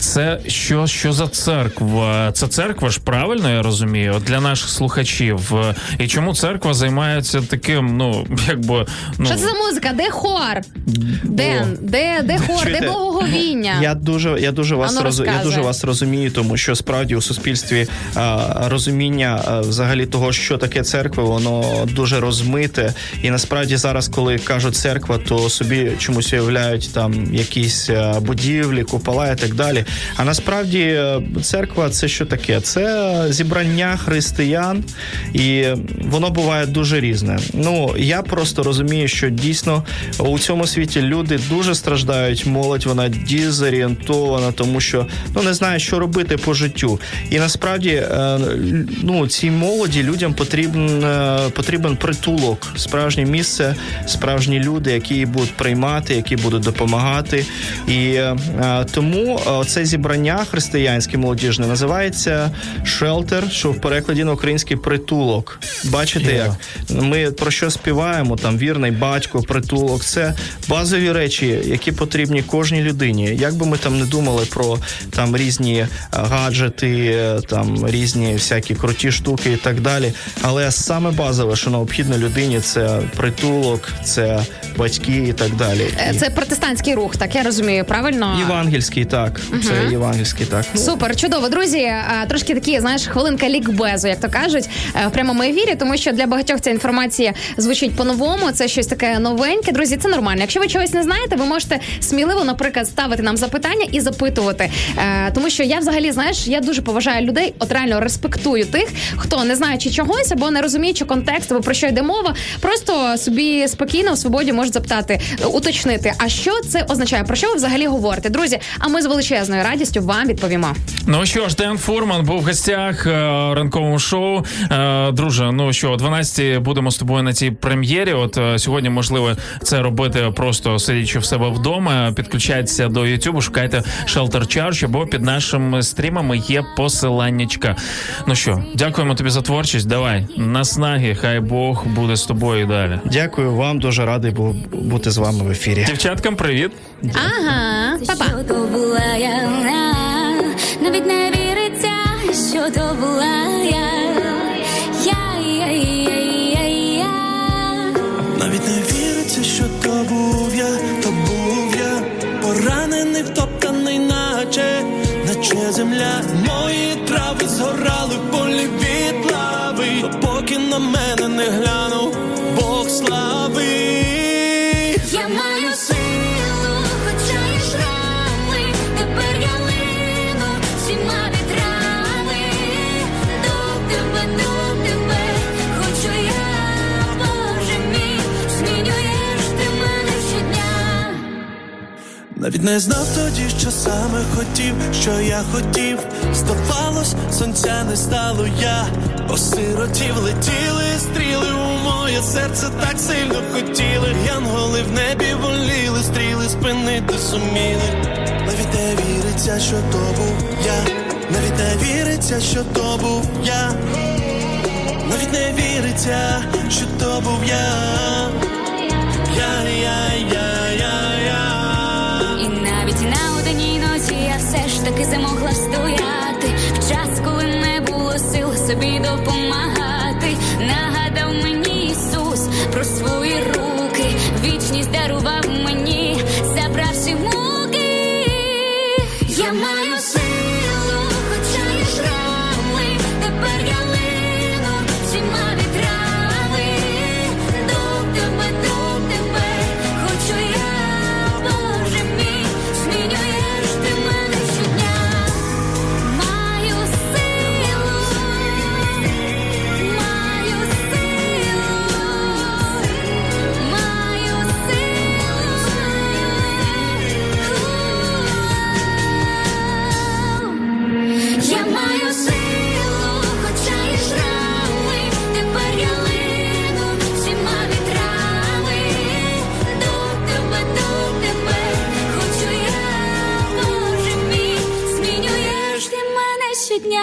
Це що, що за церква? Це церква ж, правильно я розумію, для наших слухачів. І чому церква займається таким, ну, якби... Ну... Що це за музика? Де хор? Де, де, де хор? Чуєте? Де благоговіння? Я дуже, я, дуже вас роз... я дуже вас розумію, тому що справді у суспільстві а, розуміння а, взагалі того, що таке церква, воно дуже розмите. І насправді зараз, коли кажуть церква, то собі чомусь уявляють там якісь будівлі, купола і так далі. А насправді церква – це що таке? Це зібрання християн, і воно буває дуже різне. Ну, я просто розумію, що дійсно у цьому світі люди дуже страждають, молодь, вона дезорієнтована, тому що, ну, не знає, що робити по життю. І насправді, ну, цій молоді людям потрібен, потрібен притулок, справжнє місце, справжні люди, які її будуть приймати, які будуть допомагати. І тому це зібрання християнське молодіжне називається «Шелтер», що в перекладі на український «притулок». Бачите, yeah. як? Ми про що співаємо, там, вірний батько, притулок. Це базові речі, які потрібні кожній людині. Як би ми там не думали про там різні гаджети, там різні всякі круті штуки і так далі, але саме базове, що необхідно людині, це притулок, це батьки і так далі. Це протестантський рух, так я розумію, правильно? Євангельський, так. Це угу. євангельський, так. Супер, чудово, друзі. Трошки такі, знаєш, хвилинка лікбезу, як то кажуть, в прямому ефірі, тому що для багатьох ця інформація звучить по-новому, це щось таке новеньке. Друзі, це нормально. Якщо ви чогось не знаєте, ви можете сміливо, наприклад, ставити нам запитання і запитувати. Тому що я взагалі, знаєш, я дуже поважаю людей, от реально респектую тих, хто, не знаючи чогось або не розуміючи контекст, або про що йде мова, просто собі спокійно, у свободі можуть запитати, уточнити, а що це означає, про що ви взагалі говорите. Друзі, а ми з величезною радістю вам відповімо. Ну що ж, Ден Фурман був в гостях ранковому шоу. Друже, ну що, о дванадцятій будемо з тобою на цій прем'єрі. От сьогодні, можливо, це робити просто сидячи в себе вдома. Підключайтеся до Ютубу, шукайте Shelter Church, або під нашими стрімами є посиланнячка. Ну що, дякуємо тобі за творчість. Давай, наснаги, хай Бог буде з тобою і далі. Дякую вам, дуже радий був бути з вами в ефірі. Дівчаткам привіт. Ага, па-па. Що то була я, навіть не віриться, що то була я. Я-я-я-я-я. Навіть не віриться, що то був я, то був я. Поранений, втоптаний, наче, наче земля. Мої трави згорали в полі від лави. Поки на мене не глянув Бог слави. Я маю силу, хоча є шрами, тепер я лину всіма вітрами. До тебе, до тебе, хочу я, Боже мій, змінюєш ти мене щодня. Навіть не знав тоді, що саме хотів, що я хотів. Здавалось, сонця не стало, я осиротів. Летіли стріли у моє серце, так сильно хотіли. Янголи в небі воліли, стріли спинити суміли. Навіть не віриться, що то був я. Навіть не віриться, що то був я. Навіть не віриться, що то був я. Я, я, я, я, я. І навіть на одній ночі я все ж таки замогла стояти. В час, коли не було сил собі допомагати. Нагадав мені Ісус про свої руки. Вічність дарував мені, забравши муки. Я маю силу, хоча є шрами. Тепер я лину всіма вітрами. До тебе, до тебе, хочу я, Боже мій, змінюєш ти мене щодня. Маю силу, маю силу, маю силу. Я маю силу, хоча є шрами, тепер я лину всіма вітрами. До тебе, до тебе, хочу я, Боже мій, змінюєш ти мене щодня.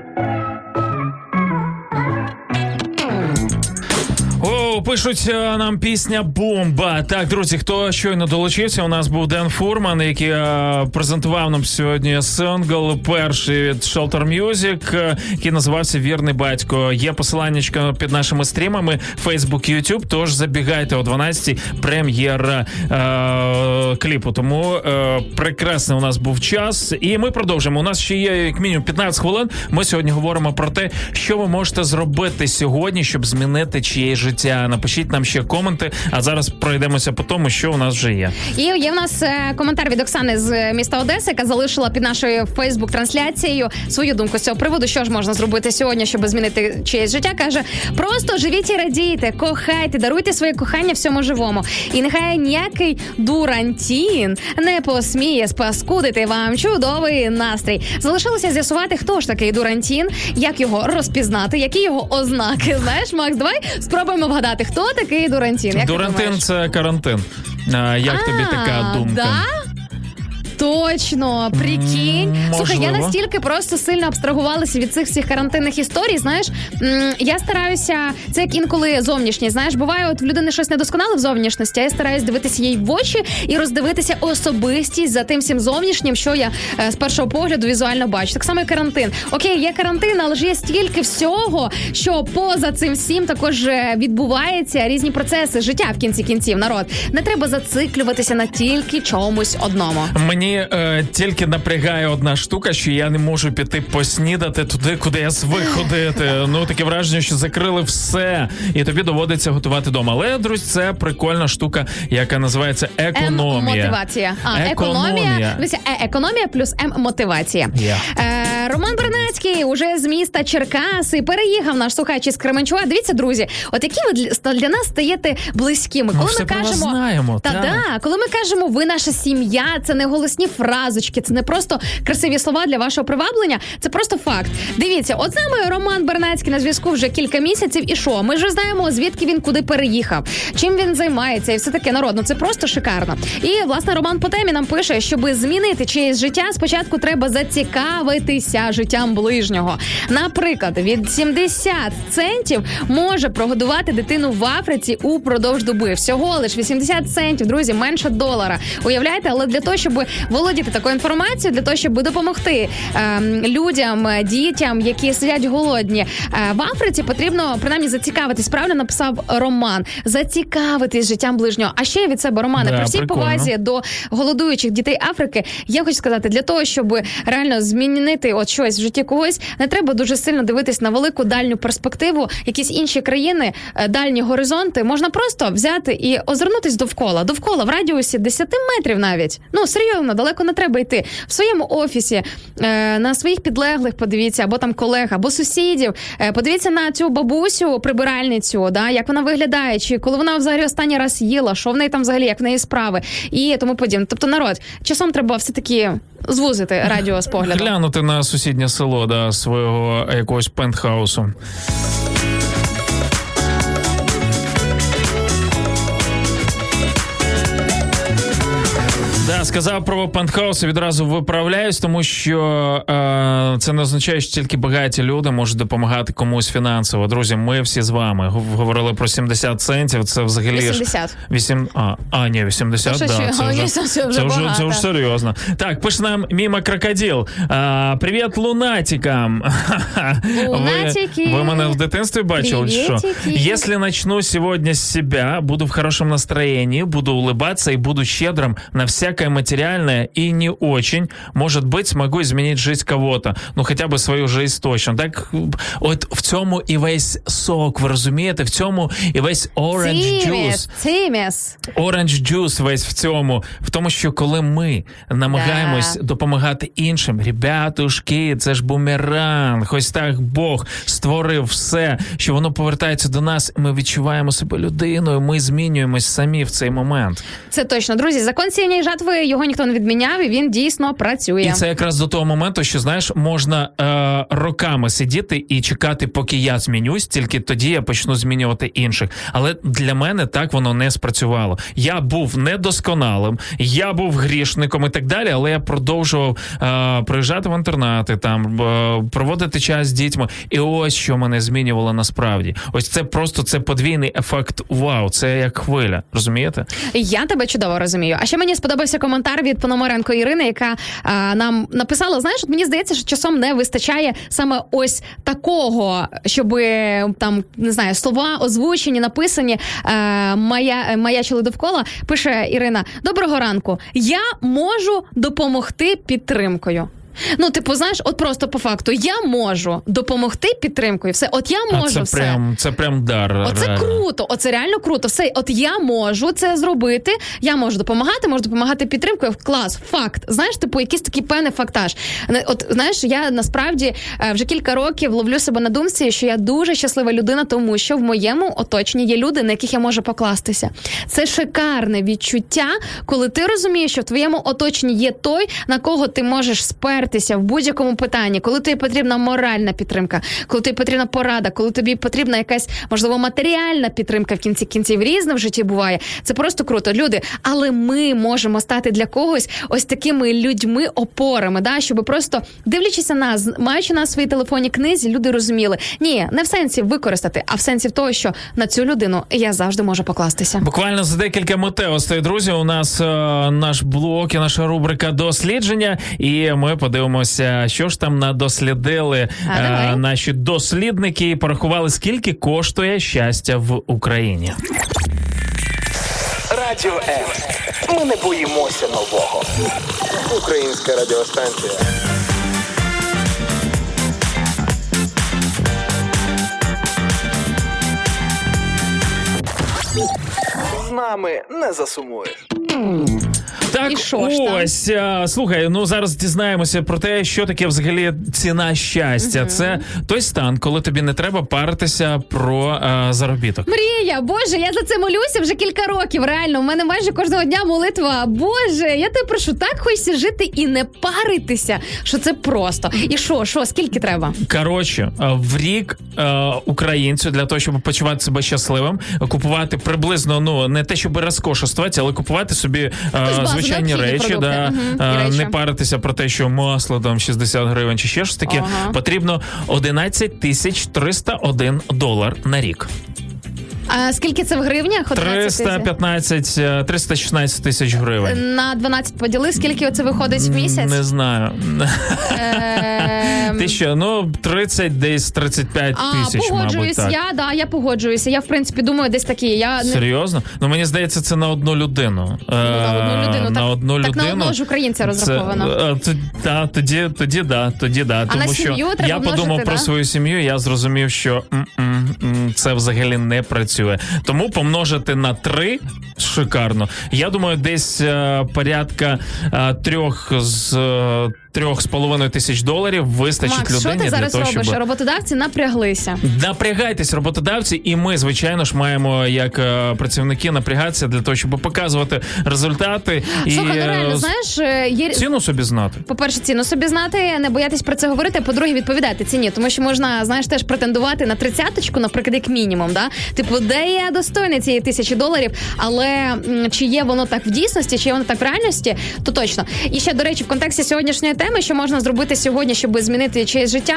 О, пишуть е, нам пісня «Бомба». Так, друзі, хто щойно долучився, у нас був Ден Фурман, який е, презентував нам сьогодні сингл перший від Shelter Music, е, який називався «Вірний батько». Є посиланнячка під нашими стрімами, Facebook, YouTube, тож забігайте о дванадцятій прем'єра е, кліпу. Тому е, прекрасний у нас був час, і ми продовжимо. У нас ще є як мінімум п'ятнадцять хвилин. Ми сьогодні говоримо про те, що ви можете зробити сьогодні, щоб змінити чиєсь життя. Напишіть нам ще коменти, а зараз пройдемося по тому, що у нас вже є. І є в нас коментар від Оксани з міста Одеси, яка залишила під нашою фейсбук-трансляцією свою думку з цього приводу, що ж можна зробити сьогодні, щоб змінити чиєсь життя. Каже, просто живіть і радійте, кохайте, даруйте своє кохання всьому живому. І нехай ніякий Дурантін не посміє спаскудити вам чудовий настрій. Залишилося з'ясувати, хто ж такий Дурантін, як його розпізнати, які його ознаки. Знаєш, Макс, давай спробуємо вгадати, хто такий Дурантін. Як Дурантін – це карантин. А, як а, тобі така думка? Да? Точно, прикинь. Можливо. Слухай, я настільки просто сильно абстрагувалася від цих всіх карантинних історій, знаєш, я стараюся, це як інколи зовнішнє, знаєш, буває, от в людини щось недосконале в зовнішності, а я стараюсь дивитися їй в очі і роздивитися особистість за тим всім зовнішнім, що я з першого погляду візуально бачу. Так само і карантин. Окей, є карантин, але ж є стільки всього, що поза цим всім також відбуваються різні процеси життя в кінці кінців, народ. Не треба зациклюватися на тільки чомусь одному. Мені мені е, тільки напрягає одна штука, що я не можу піти поснідати туди, куди я звик ходити. Ну, таке враження, що закрили все, і тобі доводиться готувати вдома. Але, друзі, це прикольна штука, яка називається економія. М-мотивація. А, економія. Економія плюс М-мотивація. Yeah. Е, Роман Бернацький уже з міста Черкаси переїхав, наш слухач із Кременчуга. Дивіться, друзі, от які ви для нас стаєте близькими. Коли ми, ми кажемо... знаємо. Та, та. Да, коли ми кажемо, ви наша сім'я, це не голосні фразочки, це не просто красиві слова для вашого приваблення, це просто факт. Дивіться, от з нами Роман Бернацький на зв'язку вже кілька місяців, і що? Ми вже знаємо, звідки він куди переїхав, чим він займається, і все таке, народ, ну це просто шикарно. І, власне, Роман по темі нам пише, щоби змінити чиєсь життя, спочатку треба зацікавитися життям ближнього. Наприклад, від сімдесят центів може прогодувати дитину в Африці упродовж доби. Всього лиш вісімдесят центів, друзі, менше долара. Уявляєте? Але для того, щоб володіти такою інформацією, для того, щоб допомогти е, людям, дітям, які сидять голодні е, в Африці, потрібно, принаймні, зацікавитись. Правильно написав Роман. Зацікавитись життям ближнього. А ще від себе, Романе, да, при всій прикольно. Повазі до голодуючих дітей Африки, я хочу сказати, для того, щоб реально змінити от щось в житті когось, не треба дуже сильно дивитись на велику дальню перспективу, якісь інші країни, дальні горизонти. Можна просто взяти і озирнутись довкола. Довкола, в радіусі десять метрів навіть. Ну, серйозно, далеко не треба йти. В своєму офісі, на своїх підлеглих подивіться, або там колег, або сусідів. Подивіться на цю бабусю, прибиральницю, да, як вона виглядає, чи коли вона взагалі останній раз їла, що в неї там взагалі, як в неї справи, і тому подібне. Тобто, народ, часом треба все-таки звузити радіо з поглядом. Глянути на сусіднє село, да, свого якогось пентхаусу. Да, сказав про пентхаус, відразу виправляюсь, тому що е, це не означає, що тільки багаті люди можуть допомагати комусь фінансово. Друзі, ми всі з вами. Говорили про сімдесят центів, це взагалі... вісімдесят. вісім... А, а, ні, вісімдесят, так. Да, це, це, це, це, це вже серйозно. Так, пише нам Міма Крокодил. А, привіт лунатикам. Лунатики. Ви, ви мене в дитинстві бачили, що? Если начну сегодня с себя, буду в хорошем настроении, буду улыбаться и буду щедрым на всякое материальное и не очень. Может быть, смогу изменить жизнь кого-то. Ну, хотя бы свою жизнь точно. Так, от в цьому і весь сок, ви розумієте? В цьому і весь orange juice. Тімес. Orange juice весь в цьому. В тому, що коли ми намагаємось да. допомагати іншим, ребятушки, це ж бумеранг. Ось так Бог створив все, що воно повертається до нас, ми відчуваємо себе людиною, ми змінюємось самі в цей момент. Це точно. Друзі, закон сіяння жатви його ніхто не відміняв, і він дійсно працює. І це якраз до того моменту, що, знаєш, можна е- роками сидіти і чекати, поки я змінюсь, тільки тоді я почну змінювати інших. Але для мене так воно не спрацювало. Я був недосконалим, я був грішником і так далі, але я продовжував е- приїжджати в інтернати, там, е- проводити час з дітьми. І ось що мене змінювало насправді. Ось це просто, це подвійний ефект вау, це як хвиля. Розумієте? Я тебе чудово розумію. А ще мені сподобався коментар від Пономаренко Ірини, яка а, нам написала, знаєш, от мені здається, що часом не вистачає саме ось такого, щоб там, не знаю, слова озвучені, написані, а, мая, маячили довкола. Пише Ірина: доброго ранку, я можу допомогти підтримкою. Ну, типу, знаєш, от просто по факту, я можу допомогти підтримкою, все, от я можу, це все. Прям, це прям дар. Оце реально круто, оце реально круто, все, от я можу це зробити, я можу допомагати, можу допомагати підтримкою, клас, факт, знаєш, типу, якийсь такий певний фактаж. От, знаєш, я насправді вже кілька років ловлю себе на думці, що я дуже щаслива людина, тому що в моєму оточенні є люди, на яких я можу покластися. Це шикарне відчуття, коли ти розумієш, що в твоєму оточенні є той, на кого ти можеш сперти в будь-якому питанні, коли тобі потрібна моральна підтримка, коли тобі потрібна порада, коли тобі потрібна якась, можливо, матеріальна підтримка, в кінці кінців різне в житті буває. Це просто круто, люди. Але ми можемо стати для когось ось такими людьми опорами, да, щоб просто, дивлячись на нас, маючи на своїй телефонній книзі, люди розуміли. Ні, не в сенсі використати, а в сенсі того, що на цю людину я завжди можу покластися. Буквально за декілька метеостей, друзі, у нас е- наш блок і наша рубрика дослідження, і ми подивимося, що ж там надослідили а, е, наші дослідники і порахували, скільки коштує щастя в Україні. Радіо М. Ми не боїмося нового. Українська радіостанція. З нами не засумуєш. Так, ось, слухай, ну зараз дізнаємося про те, що таке взагалі ціна щастя. Угу. Це той стан, коли тобі не треба паритися про е, заробіток. Мрія, Боже, я за це молюся вже кілька років, реально. У мене майже кожного дня молитва. Боже, я тебе прошу, так хочеться жити і не паритися, що це просто. І що, що, скільки треба? Коротше, в рік е, українцю для того, щоб почувати себе щасливим, купувати приблизно, ну, не те, щоб розкошувати, але купувати собі е, звичайні речі, да, угу. речі, не паритися про те, що масло там шістдесят гривень чи ще щось таке, ага. потрібно одинадцять тисяч триста один долар на рік. А скільки це в гривнях? триста п'ятнадцять, триста шістнадцять тисяч гривень. На дванадцять поділи, скільки це виходить в місяць? Не знаю. Ти що, ну, тридцять, десь тридцять п'ять тисяч, мабуть, так. Я, да, я погоджуюся. Я, в принципі, думаю, десь такі. Серйозно? Ну, мені здається, це на одну людину. На одну людину. Так на одного ж українця розраховано. Тоді, тоді, да, тоді, да. Тому що я подумав про свою сім'ю, я зрозумів, що це взагалі не працює. Тому помножити на три шикарно. Я думаю, десь е, порядка е, трьох з е, трьох з половиною тисяч доларів вистачить Макс, людині. Що ти зараз того, робиш? Щоб... Роботодавці напряглися. Напрягайтесь, роботодавці, і ми, звичайно ж, маємо як е, працівники напрягатися для того, щоб показувати результати. Слухай, і, ну реально, знаєш, є... ціну собі знати. По-перше, ціну собі знати, не боятись про це говорити, а по-друге, відповідати ціні. Тому що можна, знаєш, теж претендувати на тридцяточку, наприклад, як мінімум, да? Типу, де я достойна цієї тисячі доларів, але чи є воно так в дійсності, чи є воно так в реальності, то точно. І ще, до речі, в контексті сьогоднішньої теми, що можна зробити сьогодні, щоб змінити чиєсь життя,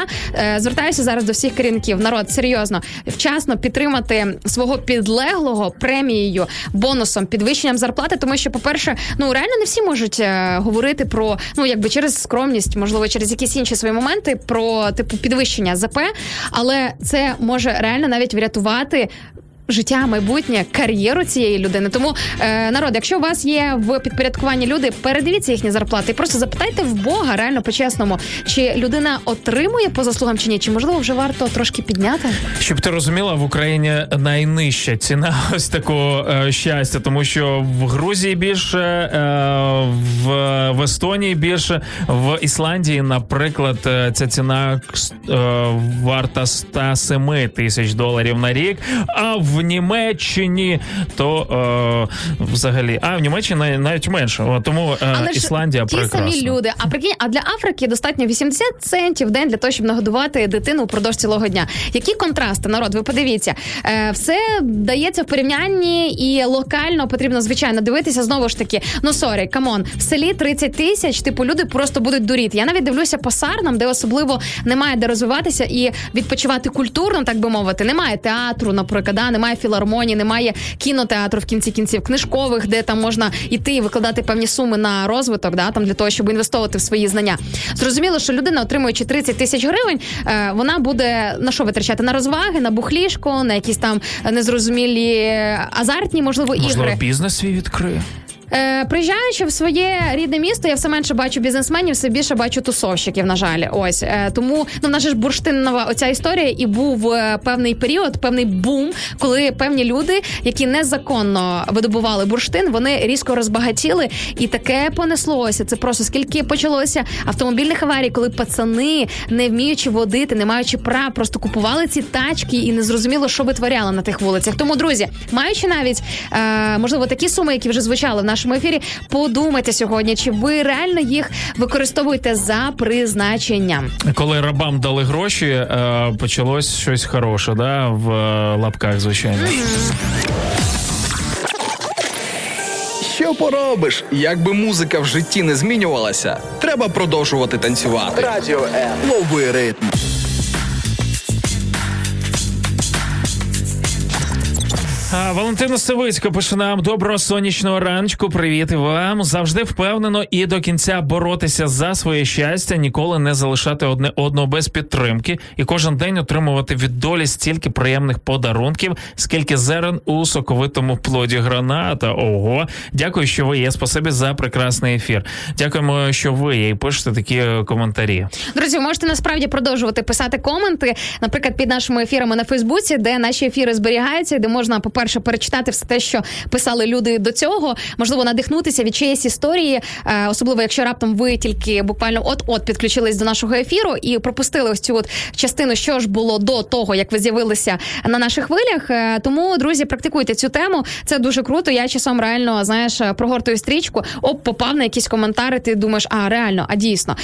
звертаюся зараз до всіх керівників. Народ, серйозно, вчасно підтримати свого підлеглого премією, бонусом, підвищенням зарплати, тому що, по-перше, ну, реально не всі можуть говорити про, ну, якби через скромність, можливо, через якісь інші свої моменти, про, типу, підвищення ЗП, але це може реально навіть врятувати життя, майбутнє, кар'єру цієї людини. Тому, е, народ, якщо у вас є в підпорядкуванні люди, передивіться їхні зарплати і просто запитайте в Бога, реально, по-чесному, чи людина отримує по заслугам чи ні, чи, можливо, вже варто трошки підняти? Щоб ти розуміла, в Україні найнижча ціна ось такого е, щастя, тому що в Грузії більше, е, в, в Естонії більше, в Ісландії, наприклад, ця ціна е, варта сто сім тисяч доларів на рік, а в В Німеччині то е, взагалі, а в Німеччині навіть менше, тому е, Ісландія прекрасна. Але ж ті самі люди, а прикинь, а для Африки достатньо вісімдесят центів в день для того, щоб нагодувати дитину впродовж цілого дня. Які контрасти, народ, ви подивіться. Е, все дається в порівнянні і локально потрібно, звичайно, дивитися, знову ж таки, ну сорі, камон, в селі тридцять тисяч, типу, люди просто будуть дуріти. Я навіть дивлюся по сарнам, де особливо немає де розвиватися і відпочивати культурно, так би мовити. Немає театру, наприклад, да, немає філармонії, немає кінотеатру в кінці кінців, книжкових, де там можна іти і викладати певні суми на розвиток, да, там для того, щоб інвестувати в свої знання. Зрозуміло, що людина, отримуючи тридцять тисяч гривень, е, вона буде на що витрачати? На розваги, на бухлішку, на якісь там незрозумілі азартні, можливо, ігри. Можливо, бізнес свій відкриє. Е, приїжджаючи в своє рідне місто, я все менше бачу бізнесменів, все більше бачу тусовщиків, на жаль. Ось. Е, тому, ну, в нас ж бурштинова оця історія, і був е, певний період, певний бум, коли певні люди, які незаконно видобували бурштин, вони різко розбагатіли, і таке понеслося. Це просто скільки почалося автомобільних аварій, коли пацани, не вміючи водити, не маючи прав, просто купували ці тачки і не зрозуміло, що витворяли на тих вулицях. Тому, друзі, маючи навіть, е, можливо, такі суми, які вже звучали в нашому ефірі, подумайте сьогодні, чи ви реально їх використовуєте за призначенням. Коли рабам дали гроші, почалось щось хороше, да, в лапках, звичайно. Що поробиш? Якби музика в житті не змінювалася, треба продовжувати танцювати. Радіо М. Новий ритм. Валентина Савицька пише нам: доброго сонячного раночку, привіт вам. Завжди впевнено і до кінця боротися за своє щастя, ніколи не залишати одне одного без підтримки і кожен день отримувати від долі стільки приємних подарунків, скільки зерен у соковитому плоді граната. Ого! Дякую, що ви є. Спасибі за прекрасний ефір. Дякуємо, що ви є і пишете такі коментарі. Друзі, можете насправді продовжувати писати коменти, наприклад, під нашими ефірами на Фейсбуці, де наші ефіри зберігаються, де можна, по-перше, перечитати все те, що писали люди до цього, можливо, надихнутися від чиєїсь історії, особливо якщо раптом ви тільки буквально от-от підключились до нашого ефіру і пропустили ось цю от частину, що ж було до того, як ви з'явилися на наших хвилях. Тому, друзі, практикуйте цю тему, це дуже круто. Я часом реально, знаєш, прогортую стрічку, оп, попав на якісь коментари, ти думаєш, а, реально, а дійсно.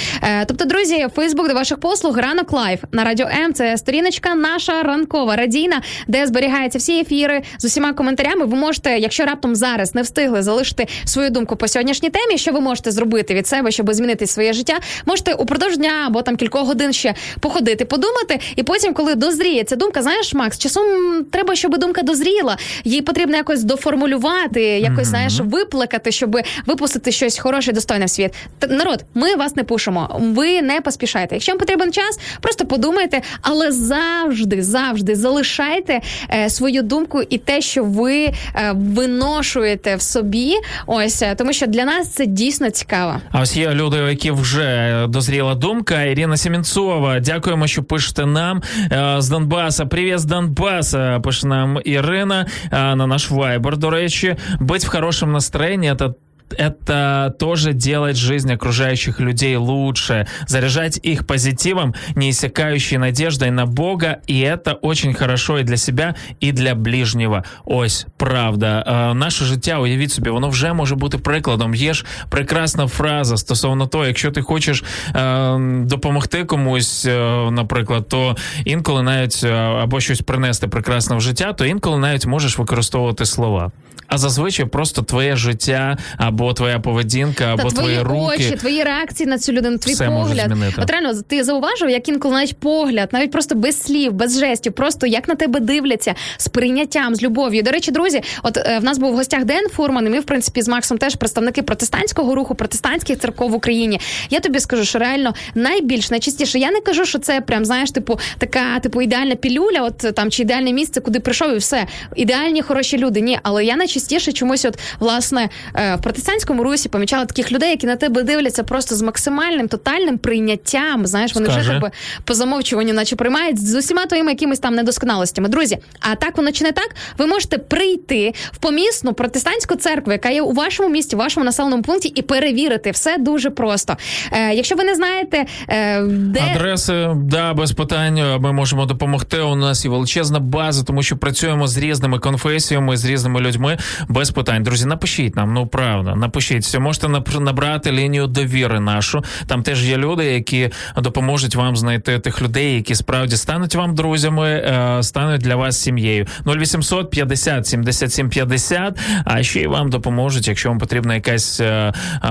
Тобто, друзі, Фейсбук до ваших послуг, ранок лайв на Радіо М, це сторіночка наша ранкова, радійна, де зберігаються всі ефіри з усіма коментарями. Ви можете, якщо раптом зараз не встигли залишити свою думку по сьогоднішній темі, що ви можете зробити від себе, щоб змінити своє життя, можете упродовж дня або там кількох годин ще походити, подумати, і потім, коли дозріє ця думка, знаєш, Макс, часом треба, щоб думка дозріла, її потрібно якось доформулювати, якось, mm-hmm. знаєш, виплекати, щоб випустити щось хороше, достойне в світ. Т- народ, ми вас не пушимо, ви не поспішайте. Якщо вам потрібен час, просто подумайте, але завжди, завжди залишайте е, свою думку і те, що ви е, виношуєте в собі, ось, тому що для нас це дійсно цікаво. А ось є люди, у яких вже дозріла думка. Ірина Семенцова, дякуємо, що пишете нам е, з Донбаса. Привіт з Донбаса, пише нам Ірина е, на наш вайбер, до речі. Бить в хорошому настроєнні – це это тоже делать жизнь окружающих людей лучше, заряжать их позитивом, не иссякающей надеждой на Бога, и это очень хорошо и для себя, и для ближнього. Ось, правда. Е, наше життя, уявіть собі, воно вже може бути прикладом. Є ж прекрасна фраза стосовно того, якщо ти хочеш е, допомогти комусь, е, наприклад, то інколи навіть, або щось принести прекрасне в життя, то інколи навіть можеш використовувати слова. А зазвичай просто твоє життя, або твоя поведінка, або та твої, твої руки. Твої очі, твої реакції на цю людину, твій все погляд. От реально, ти зауважив, як інколи навіть погляд, навіть просто без слів, без жестів, просто як на тебе дивляться, з прийняттям, з любов'ю. До речі, друзі, от е, в нас був в гостях Ден Фурман, і ми, в принципі, з Максом теж представники протестантського руху, протестантських церков в Україні. Я тобі скажу, що реально найбільш, найчастіше, я не кажу, що це прям, знаєш, типу, така, типу, ідеальна пілюля, от там, чи ідеальне місце, куди прийшов і все. Ідеальні, хороші люди, ні, але я найчастіше чомусь от, власне, е, в протестантському русі помічала таких людей, які на тебе дивляться просто з максимальним, тотальним прийняттям. Знаєш, вони Скажи. вже тебе по замовчуванню наче приймають з усіма твоїми якимись там недосконалостями. Друзі, а так воно чи не так? Ви можете прийти в помісну протестантську церкву, яка є у вашому місті, у вашому населеному пункті, і перевірити. Все дуже просто. Е, якщо ви не знаєте, е, де... Адреси, да, без питань, ми можемо допомогти. У нас є величезна база, тому що працюємо з різними конфесіями, з різними людьми. Без питань. Друзі, напишіть нам, ну правда, напишіть. Можете набрати лінію довіри нашу. Там теж є люди, які допоможуть вам знайти тих людей, які справді стануть вам друзями, стануть для вас сім'єю. нуль вісімсот п'ятдесят сімдесят сім п'ятдесят, а ще й вам допоможуть, якщо вам потрібна якась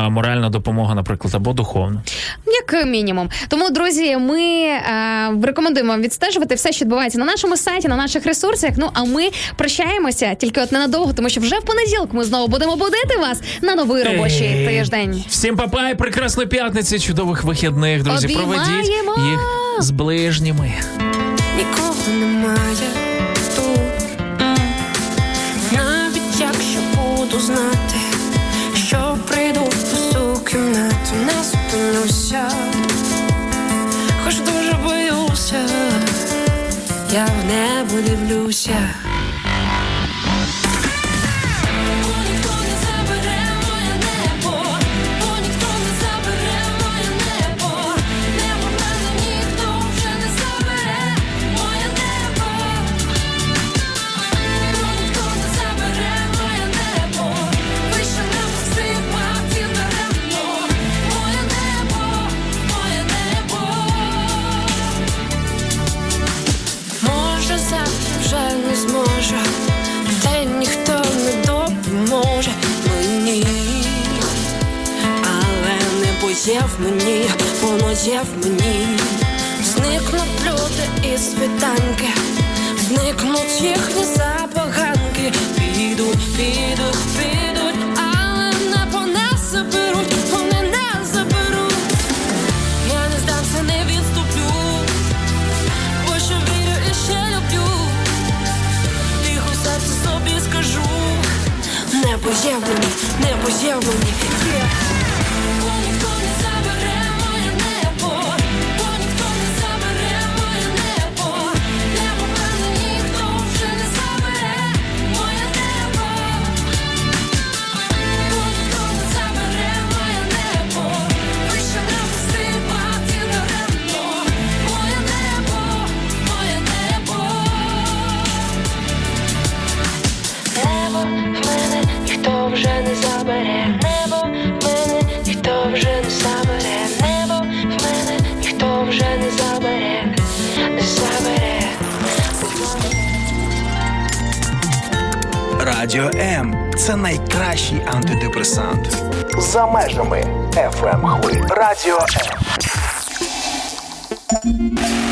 моральна допомога, наприклад, або духовна. Як мінімум. Тому, друзі, ми рекомендуємо вам відстежувати все, що відбувається на нашому сайті, на наших ресурсах. Ну, а ми прощаємося, тільки от ненадовго, тому що вже в понеділок ми знову будемо будити вас на новий робочий Ей. тиждень. Всім па-па і прекрасної п'ятниці, чудових вихідних, друзі. Обіймаємо. Проведіть їх з ближніми. Нікого немає тут, навіть якщо буду знати, що прийду в усю кімнату, не зупинюся, хоч дуже боюся, я в небо дивлюся. Де ніхто не допоможе мені, але небо є в мені, воно є в мені. Зникнуть люди із світанки, зникнуть їхні забаганки. роки підуть, підуть, підуть, але не по нас заберуть, вони нас заберуть. Я не здамся, не відступлю, бо що вірю і ще люблю. Тихо в серці собі скажу, не поєвлені, не поєвлені. Радіо М – це найкращий антидепресант. За межами еф ем хвиль. Радіо М.